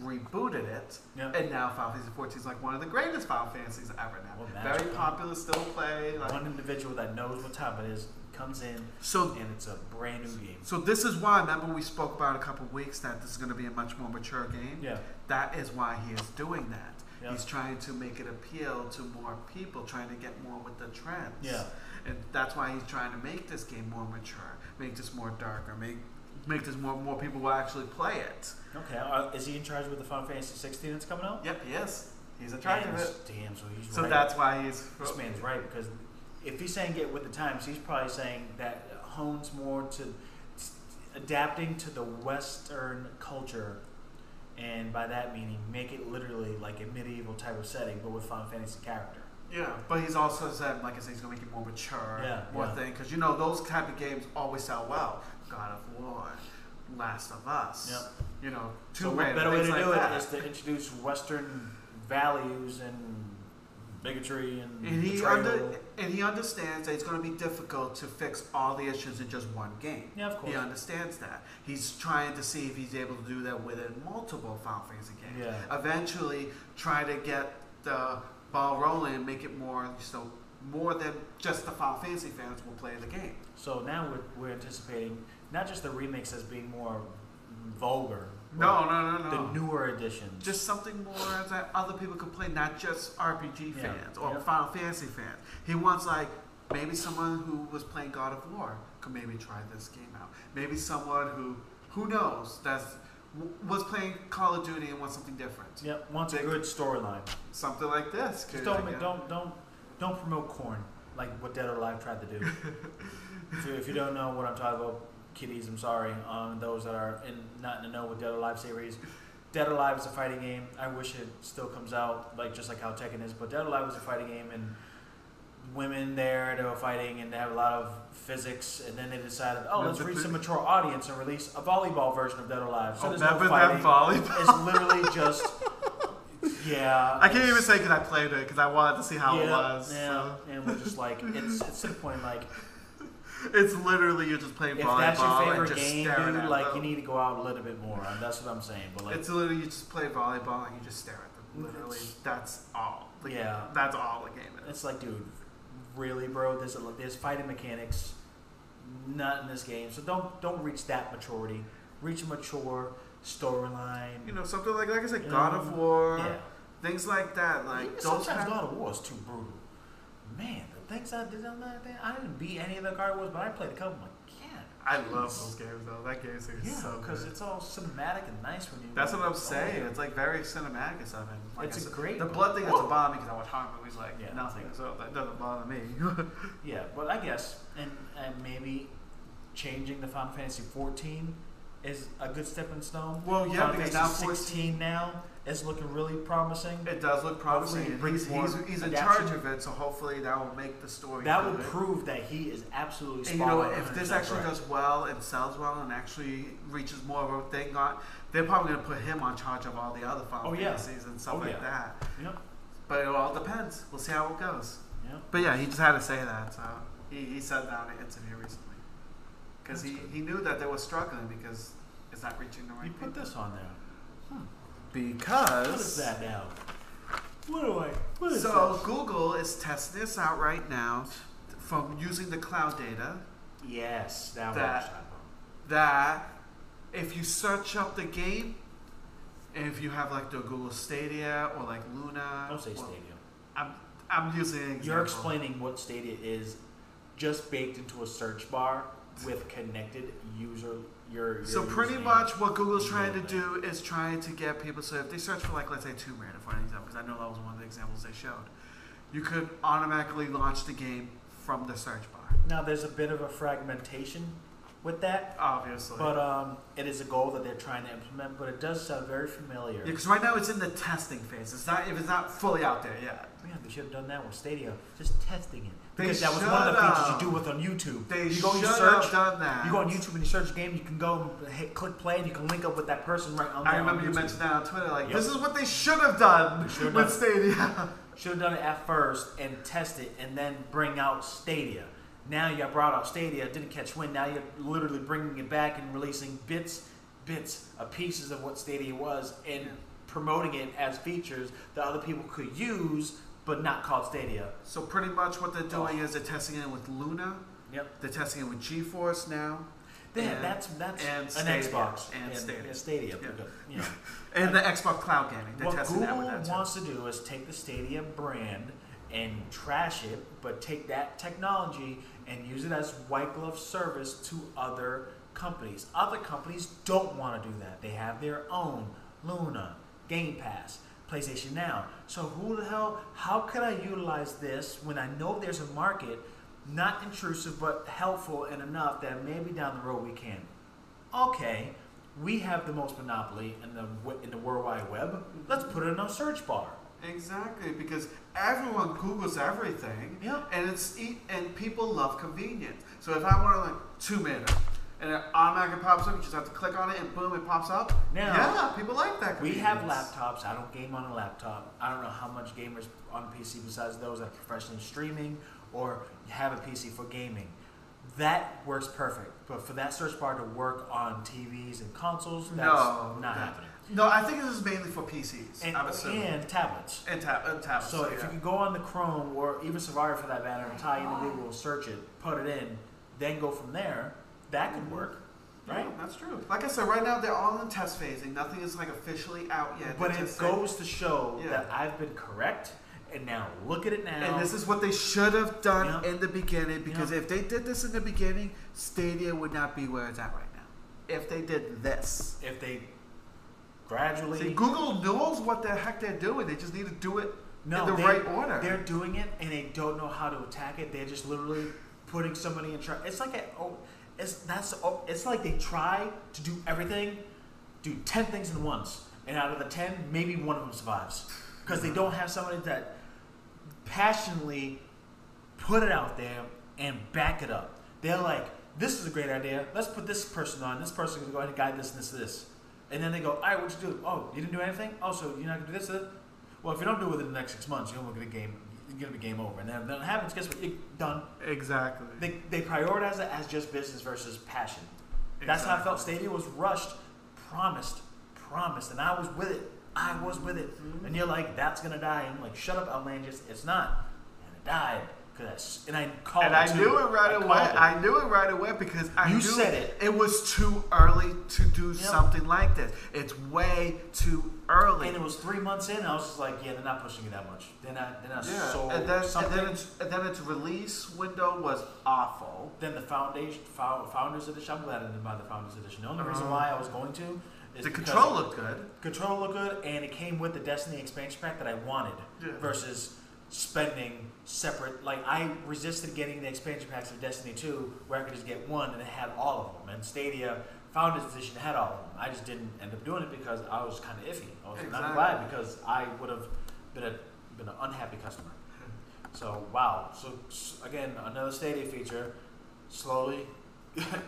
rebooted it, yep. and now Final Fantasy fourteen is like one of the greatest Final Fantasies ever now. Well, very popular, still played. Like, one individual that knows what time it is comes in, so, and it's a brand new game. So this is why, remember we spoke about a couple of weeks that this is going to be a much more mature game? Yeah. That is why he is doing that. Yep. He's trying to make it appeal to more people, trying to get more with the trends. Yeah. And that's why he's trying to make this game more mature, make this more darker, make make this more more people will actually play it. Okay, uh, is he in charge with the Final Fantasy sixteen that's coming out? Yep, he is. He's in charge of it. Damn, so he's so right. that's why he's... This man's right, because if he's saying get with the times, he's probably saying that hones more to adapting to the Western culture, and by that meaning make it literally like a medieval type of setting, but with Final Fantasy character. Yeah, but he's also said, like I said, he's going to make it more mature, yeah, more yeah. thing, because you know those type of games always sell well. God of War, Last of Us, yep. you know, two so what better way to like do that. It is to introduce Western values and bigotry and and he, under, and he understands that it's going to be difficult to fix all the issues in just one game. Yeah, of course. He understands that. He's trying to see if he's able to do that within multiple Final Fantasy games. Yeah. Eventually, try to get the ball rolling and make it more so more than just the Final Fantasy fans will play the game. So now we're, we're anticipating not just the remakes as being more vulgar. No, no, no, no. The newer editions. Just something more that other people can play, not just R P G fans yeah. or yeah. Final Fantasy fans. He wants, like, maybe someone who was playing God of War could maybe try this game out. Maybe someone who, who knows, that's, was playing Call of Duty and wants something different. Yep, wants they, a good storyline. Something like this. Just don't, like, don't, don't, don't promote corn, like what Dead or Alive tried to do. if, you, if you don't know what I'm talking about, kiddies, I'm sorry. Um, those that are in, not in the know with Dead or Alive series. Dead or Alive is a fighting game. I wish it still comes out, like just like how Tekken is. But Dead or Alive was a fighting game, and women there, they were fighting, and they have a lot of physics. And then they decided, oh, let's reach a mature audience and release a volleyball version of Dead or Alive. So oh, there's no fighting. Volleyball. It's literally just. Yeah, I can't even say because I played it because I wanted to see how yeah, it was. Yeah, so. And we're just like, it's, it's to the point like, it's literally you're just playing volleyball. If that's your favorite game, dude, like them. You need to go out a little bit more. And that's what I'm saying. But like, it's literally you just play volleyball and you just stare at them. Literally, that's all. Like, yeah, that's all the game is. It's like, dude, really, bro? There's a, there's fighting mechanics, not in this game. So don't don't reach that maturity. Reach a mature storyline. You know, something like like I said, God know, of War. Yeah. Things like that, like even those sometimes God of War is too brutal. Man, the things I did on that thing, I didn't beat any of the God of Wars, but I played a couple. I'm like, yeah, I geez. love those games though. That game series yeah, is so good because it's all cinematic and nice when you. That's what I'm saying. It's like very cinematic and stuff. Like it's I a said, great. The blood thing is a bomb because I watch horror movies like yeah, nothing, like, so that doesn't bother me. yeah, but I guess and and maybe changing the Final Fantasy fourteen is a good stepping stone. Well, yeah, Final because Fantasy now sixteen now. It's looking really promising. It does look promising. He's, he's, he's in charge of it, so hopefully that will make the story That will it. prove that he is absolutely spot on. And you know, if this actually right. does well and sells well and actually reaches more of a thing on, they're probably going to put him on charge of all the other Final oh, Fantasies yeah. and stuff oh, like yeah. that. Yeah. But it all depends. We'll see how it goes. Yeah. But yeah, he just had to say that. So He, he said that in an interview recently. Because he, he knew that they were struggling because it's not reaching the right people. You put people. this on there. Hmm. Because what is that now? What do I? What is so that? Google is testing this out right now from using the cloud data. Yes, that that, that if you search up the game, if you have like the Google Stadia or like Luna, don't say Stadia. Well, I'm I'm using an example. You're explaining what Stadia is just baked into a search bar with connected user. Your, your so pretty much what Google's trying to do is trying to get people, so if they search for, like, let's say Tomb Raider, for an example, because I know that was one of the examples they showed, you could automatically launch the game from the search bar. Now, there's a bit of a fragmentation with that. Obviously. But um, it is a goal that they're trying to implement, but it does sound very familiar. Yeah, because right now it's in the testing phase. It's not, if it's not fully out there yet. Man, they should have done that with Stadia. Just testing it. Because they that was one of the features you do with on YouTube. They you go should you search, have done that. You go on YouTube and you search a game, you can go and hit click play and you can link up with that person right on the I remember on you mentioned that on Twitter. Like, yep. This is what they should have done with done Stadia. Should have done it at first and test it and then bring out Stadia. Now you brought out Stadia, didn't catch wind. Now you're literally bringing it back and releasing bits, bits of pieces of what Stadia was and yeah. promoting it as features that other people could use. But not called Stadia. So pretty much what they're doing oh. is they're testing it with Luna. Yep. They're testing it with GeForce now. Yeah, and, that's that's and an Stadia. Xbox and, and Stadia. And, Stadia. Yeah. Yeah. and the Xbox Cloud Gaming. They're what testing Google that with that too. Wants to do is take the Stadia brand and trash it, but take that technology and use it as white glove service to other companies. Other companies don't want to do that. They have their own Luna, Game Pass, PlayStation Now. So who the hell, how can I utilize this when I know there's a market, not intrusive but helpful and enough that maybe down the road we can. Okay, we have the most monopoly in the, in the World Wide Web. Let's put it in our search bar. Exactly, because everyone Googles everything, yep. and it's and people love convenience. So if I want to like two minutes, and it automatically pops up. You just have to click on it, and boom, it pops up. Now, yeah, people like that. We have laptops. I don't game on a laptop. I don't know how much gamers on a P C besides those that are professionally streaming or have a P C for gaming. That works perfect. But for that search bar to work on T Vs and consoles, that's no, not that, happening. No, I think this is mainly for P Cs. And, and tablets. And, tab and tablets. So, so if yeah. you can go on the Chrome or even Safari for that matter and tie into Google, search it, put it in, then go from there. That could work, right? Yeah, that's true. Like I said, right now they're all in test phasing. Nothing is like officially out yet. But it goes to show yeah. that I've been correct, and now look at it now. And this is what they should have done yeah. in the beginning, because yeah. if they did this in the beginning, Stadia would not be where it's at right now. If they did this. If they gradually... See, Google knows what the heck they're doing. They just need to do it no, in the right order. They're doing it, and they don't know how to attack it. They're just literally putting somebody in charge. It's like a... Oh, It's, that's, it's like they try to do everything, do ten things at once, and out of the ten, maybe one of them survives. Because they don't have somebody that passionately put it out there and back it up. They're like, this is a great idea. Let's put this person on. This person can go ahead and guide this and this and this. And then they go, all right, what'd you do? Oh, you didn't do anything? Oh, so you're not going to do this or this? Well, if you don't do it within the next six months, you're going to get a game. It's going to be game over. And then if that happens, guess what? You're done. Exactly. They, they prioritize it as just business versus passion. Exactly. That's how I felt. Stadia was rushed, promised, promised. And I was with it. I was with it. Mm-hmm. And you're like, that's going to die. And I'm like, shut up, Outlandish. It's not. And it died. Cause I, and I called and it. And I too. knew it right I away. It. I knew it right away because I you knew said it. it was too early to do yep. something like this. It's way too early. And it was three months in. I was just like, yeah, they're not pushing it that much. They're not. They're not yeah. sold and then, something. And then, it's, and then its release window was awful. Then the foundation, Founders Edition. I'm glad I didn't buy the Founders Edition. The only um, reason why I was going to is the control looked good. Control looked good, and it came with the Destiny expansion pack that I wanted. Yeah. Versus. Spending separate, like I resisted getting the expansion packs of Destiny two, where I could just get one and it had all of them. And Stadia Founders Edition had all of them. I just didn't end up doing it because I was kind of iffy. I was exactly. not glad because I would have been a been an unhappy customer. So wow. So again, another Stadia feature, slowly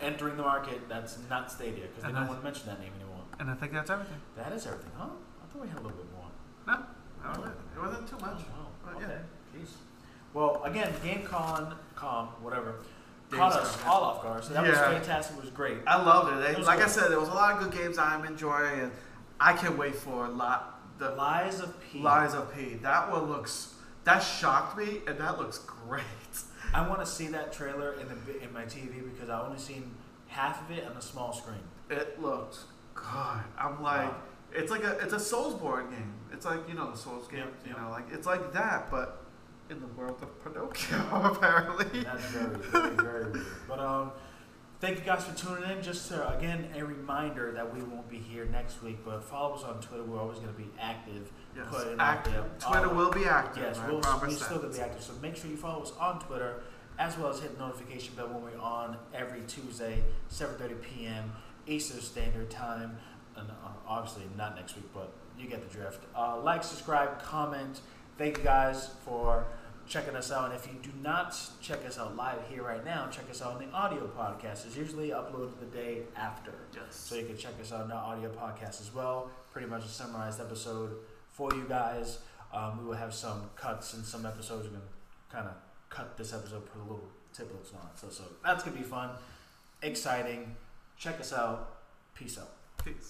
entering the market. That's not Stadia because they don't want to mention that name anymore. And I think that's everything. That is everything, huh? I thought we had a little bit more. No, no, no. It wasn't too much. Oh, wow. Okay. Yeah. Jeez. Well, again, Gamescom, com, whatever, caught us all off guard. So that yeah. was fantastic. It was great. I loved it. it, it like great. I said, there was a lot of good games I'm enjoying, and I can't wait for a lot. The Lies of P. Lies of P. That one looks. That shocked me, and that looks great. I want to see that trailer in the in my T V because I only seen half of it on a small screen. It looked good. I'm like. Wow. It's like a it's a Soulsborne game. It's like you know the Souls game. Yep, yep. You know, like it's like that, but in the world of Pinocchio, apparently. That's very, very, very weird. But um, thank you guys for tuning in. Just to, again, a reminder that we won't be here next week, but follow us on Twitter. We're always going to be active. Yes, active. Twitter uh, will be active. Yes, we'll, we're still going to be active. So make sure you follow us on Twitter, as well as hit the notification bell when we're on every Tuesday, seven thirty p m Eastern Standard Time. And uh, obviously, not next week, but you get the drift. Uh, like, subscribe, comment. Thank you guys for checking us out. And if you do not check us out live here right now, check us out on the audio podcast. It's usually uploaded the day after. Yes. So you can check us out on the audio podcast as well. Pretty much a summarized episode for you guys. Um, we will have some cuts in some episodes. We're going to kind of cut this episode, put a little tidbits on it. So, so that's going to be fun, exciting. Check us out. Peace out. Peace.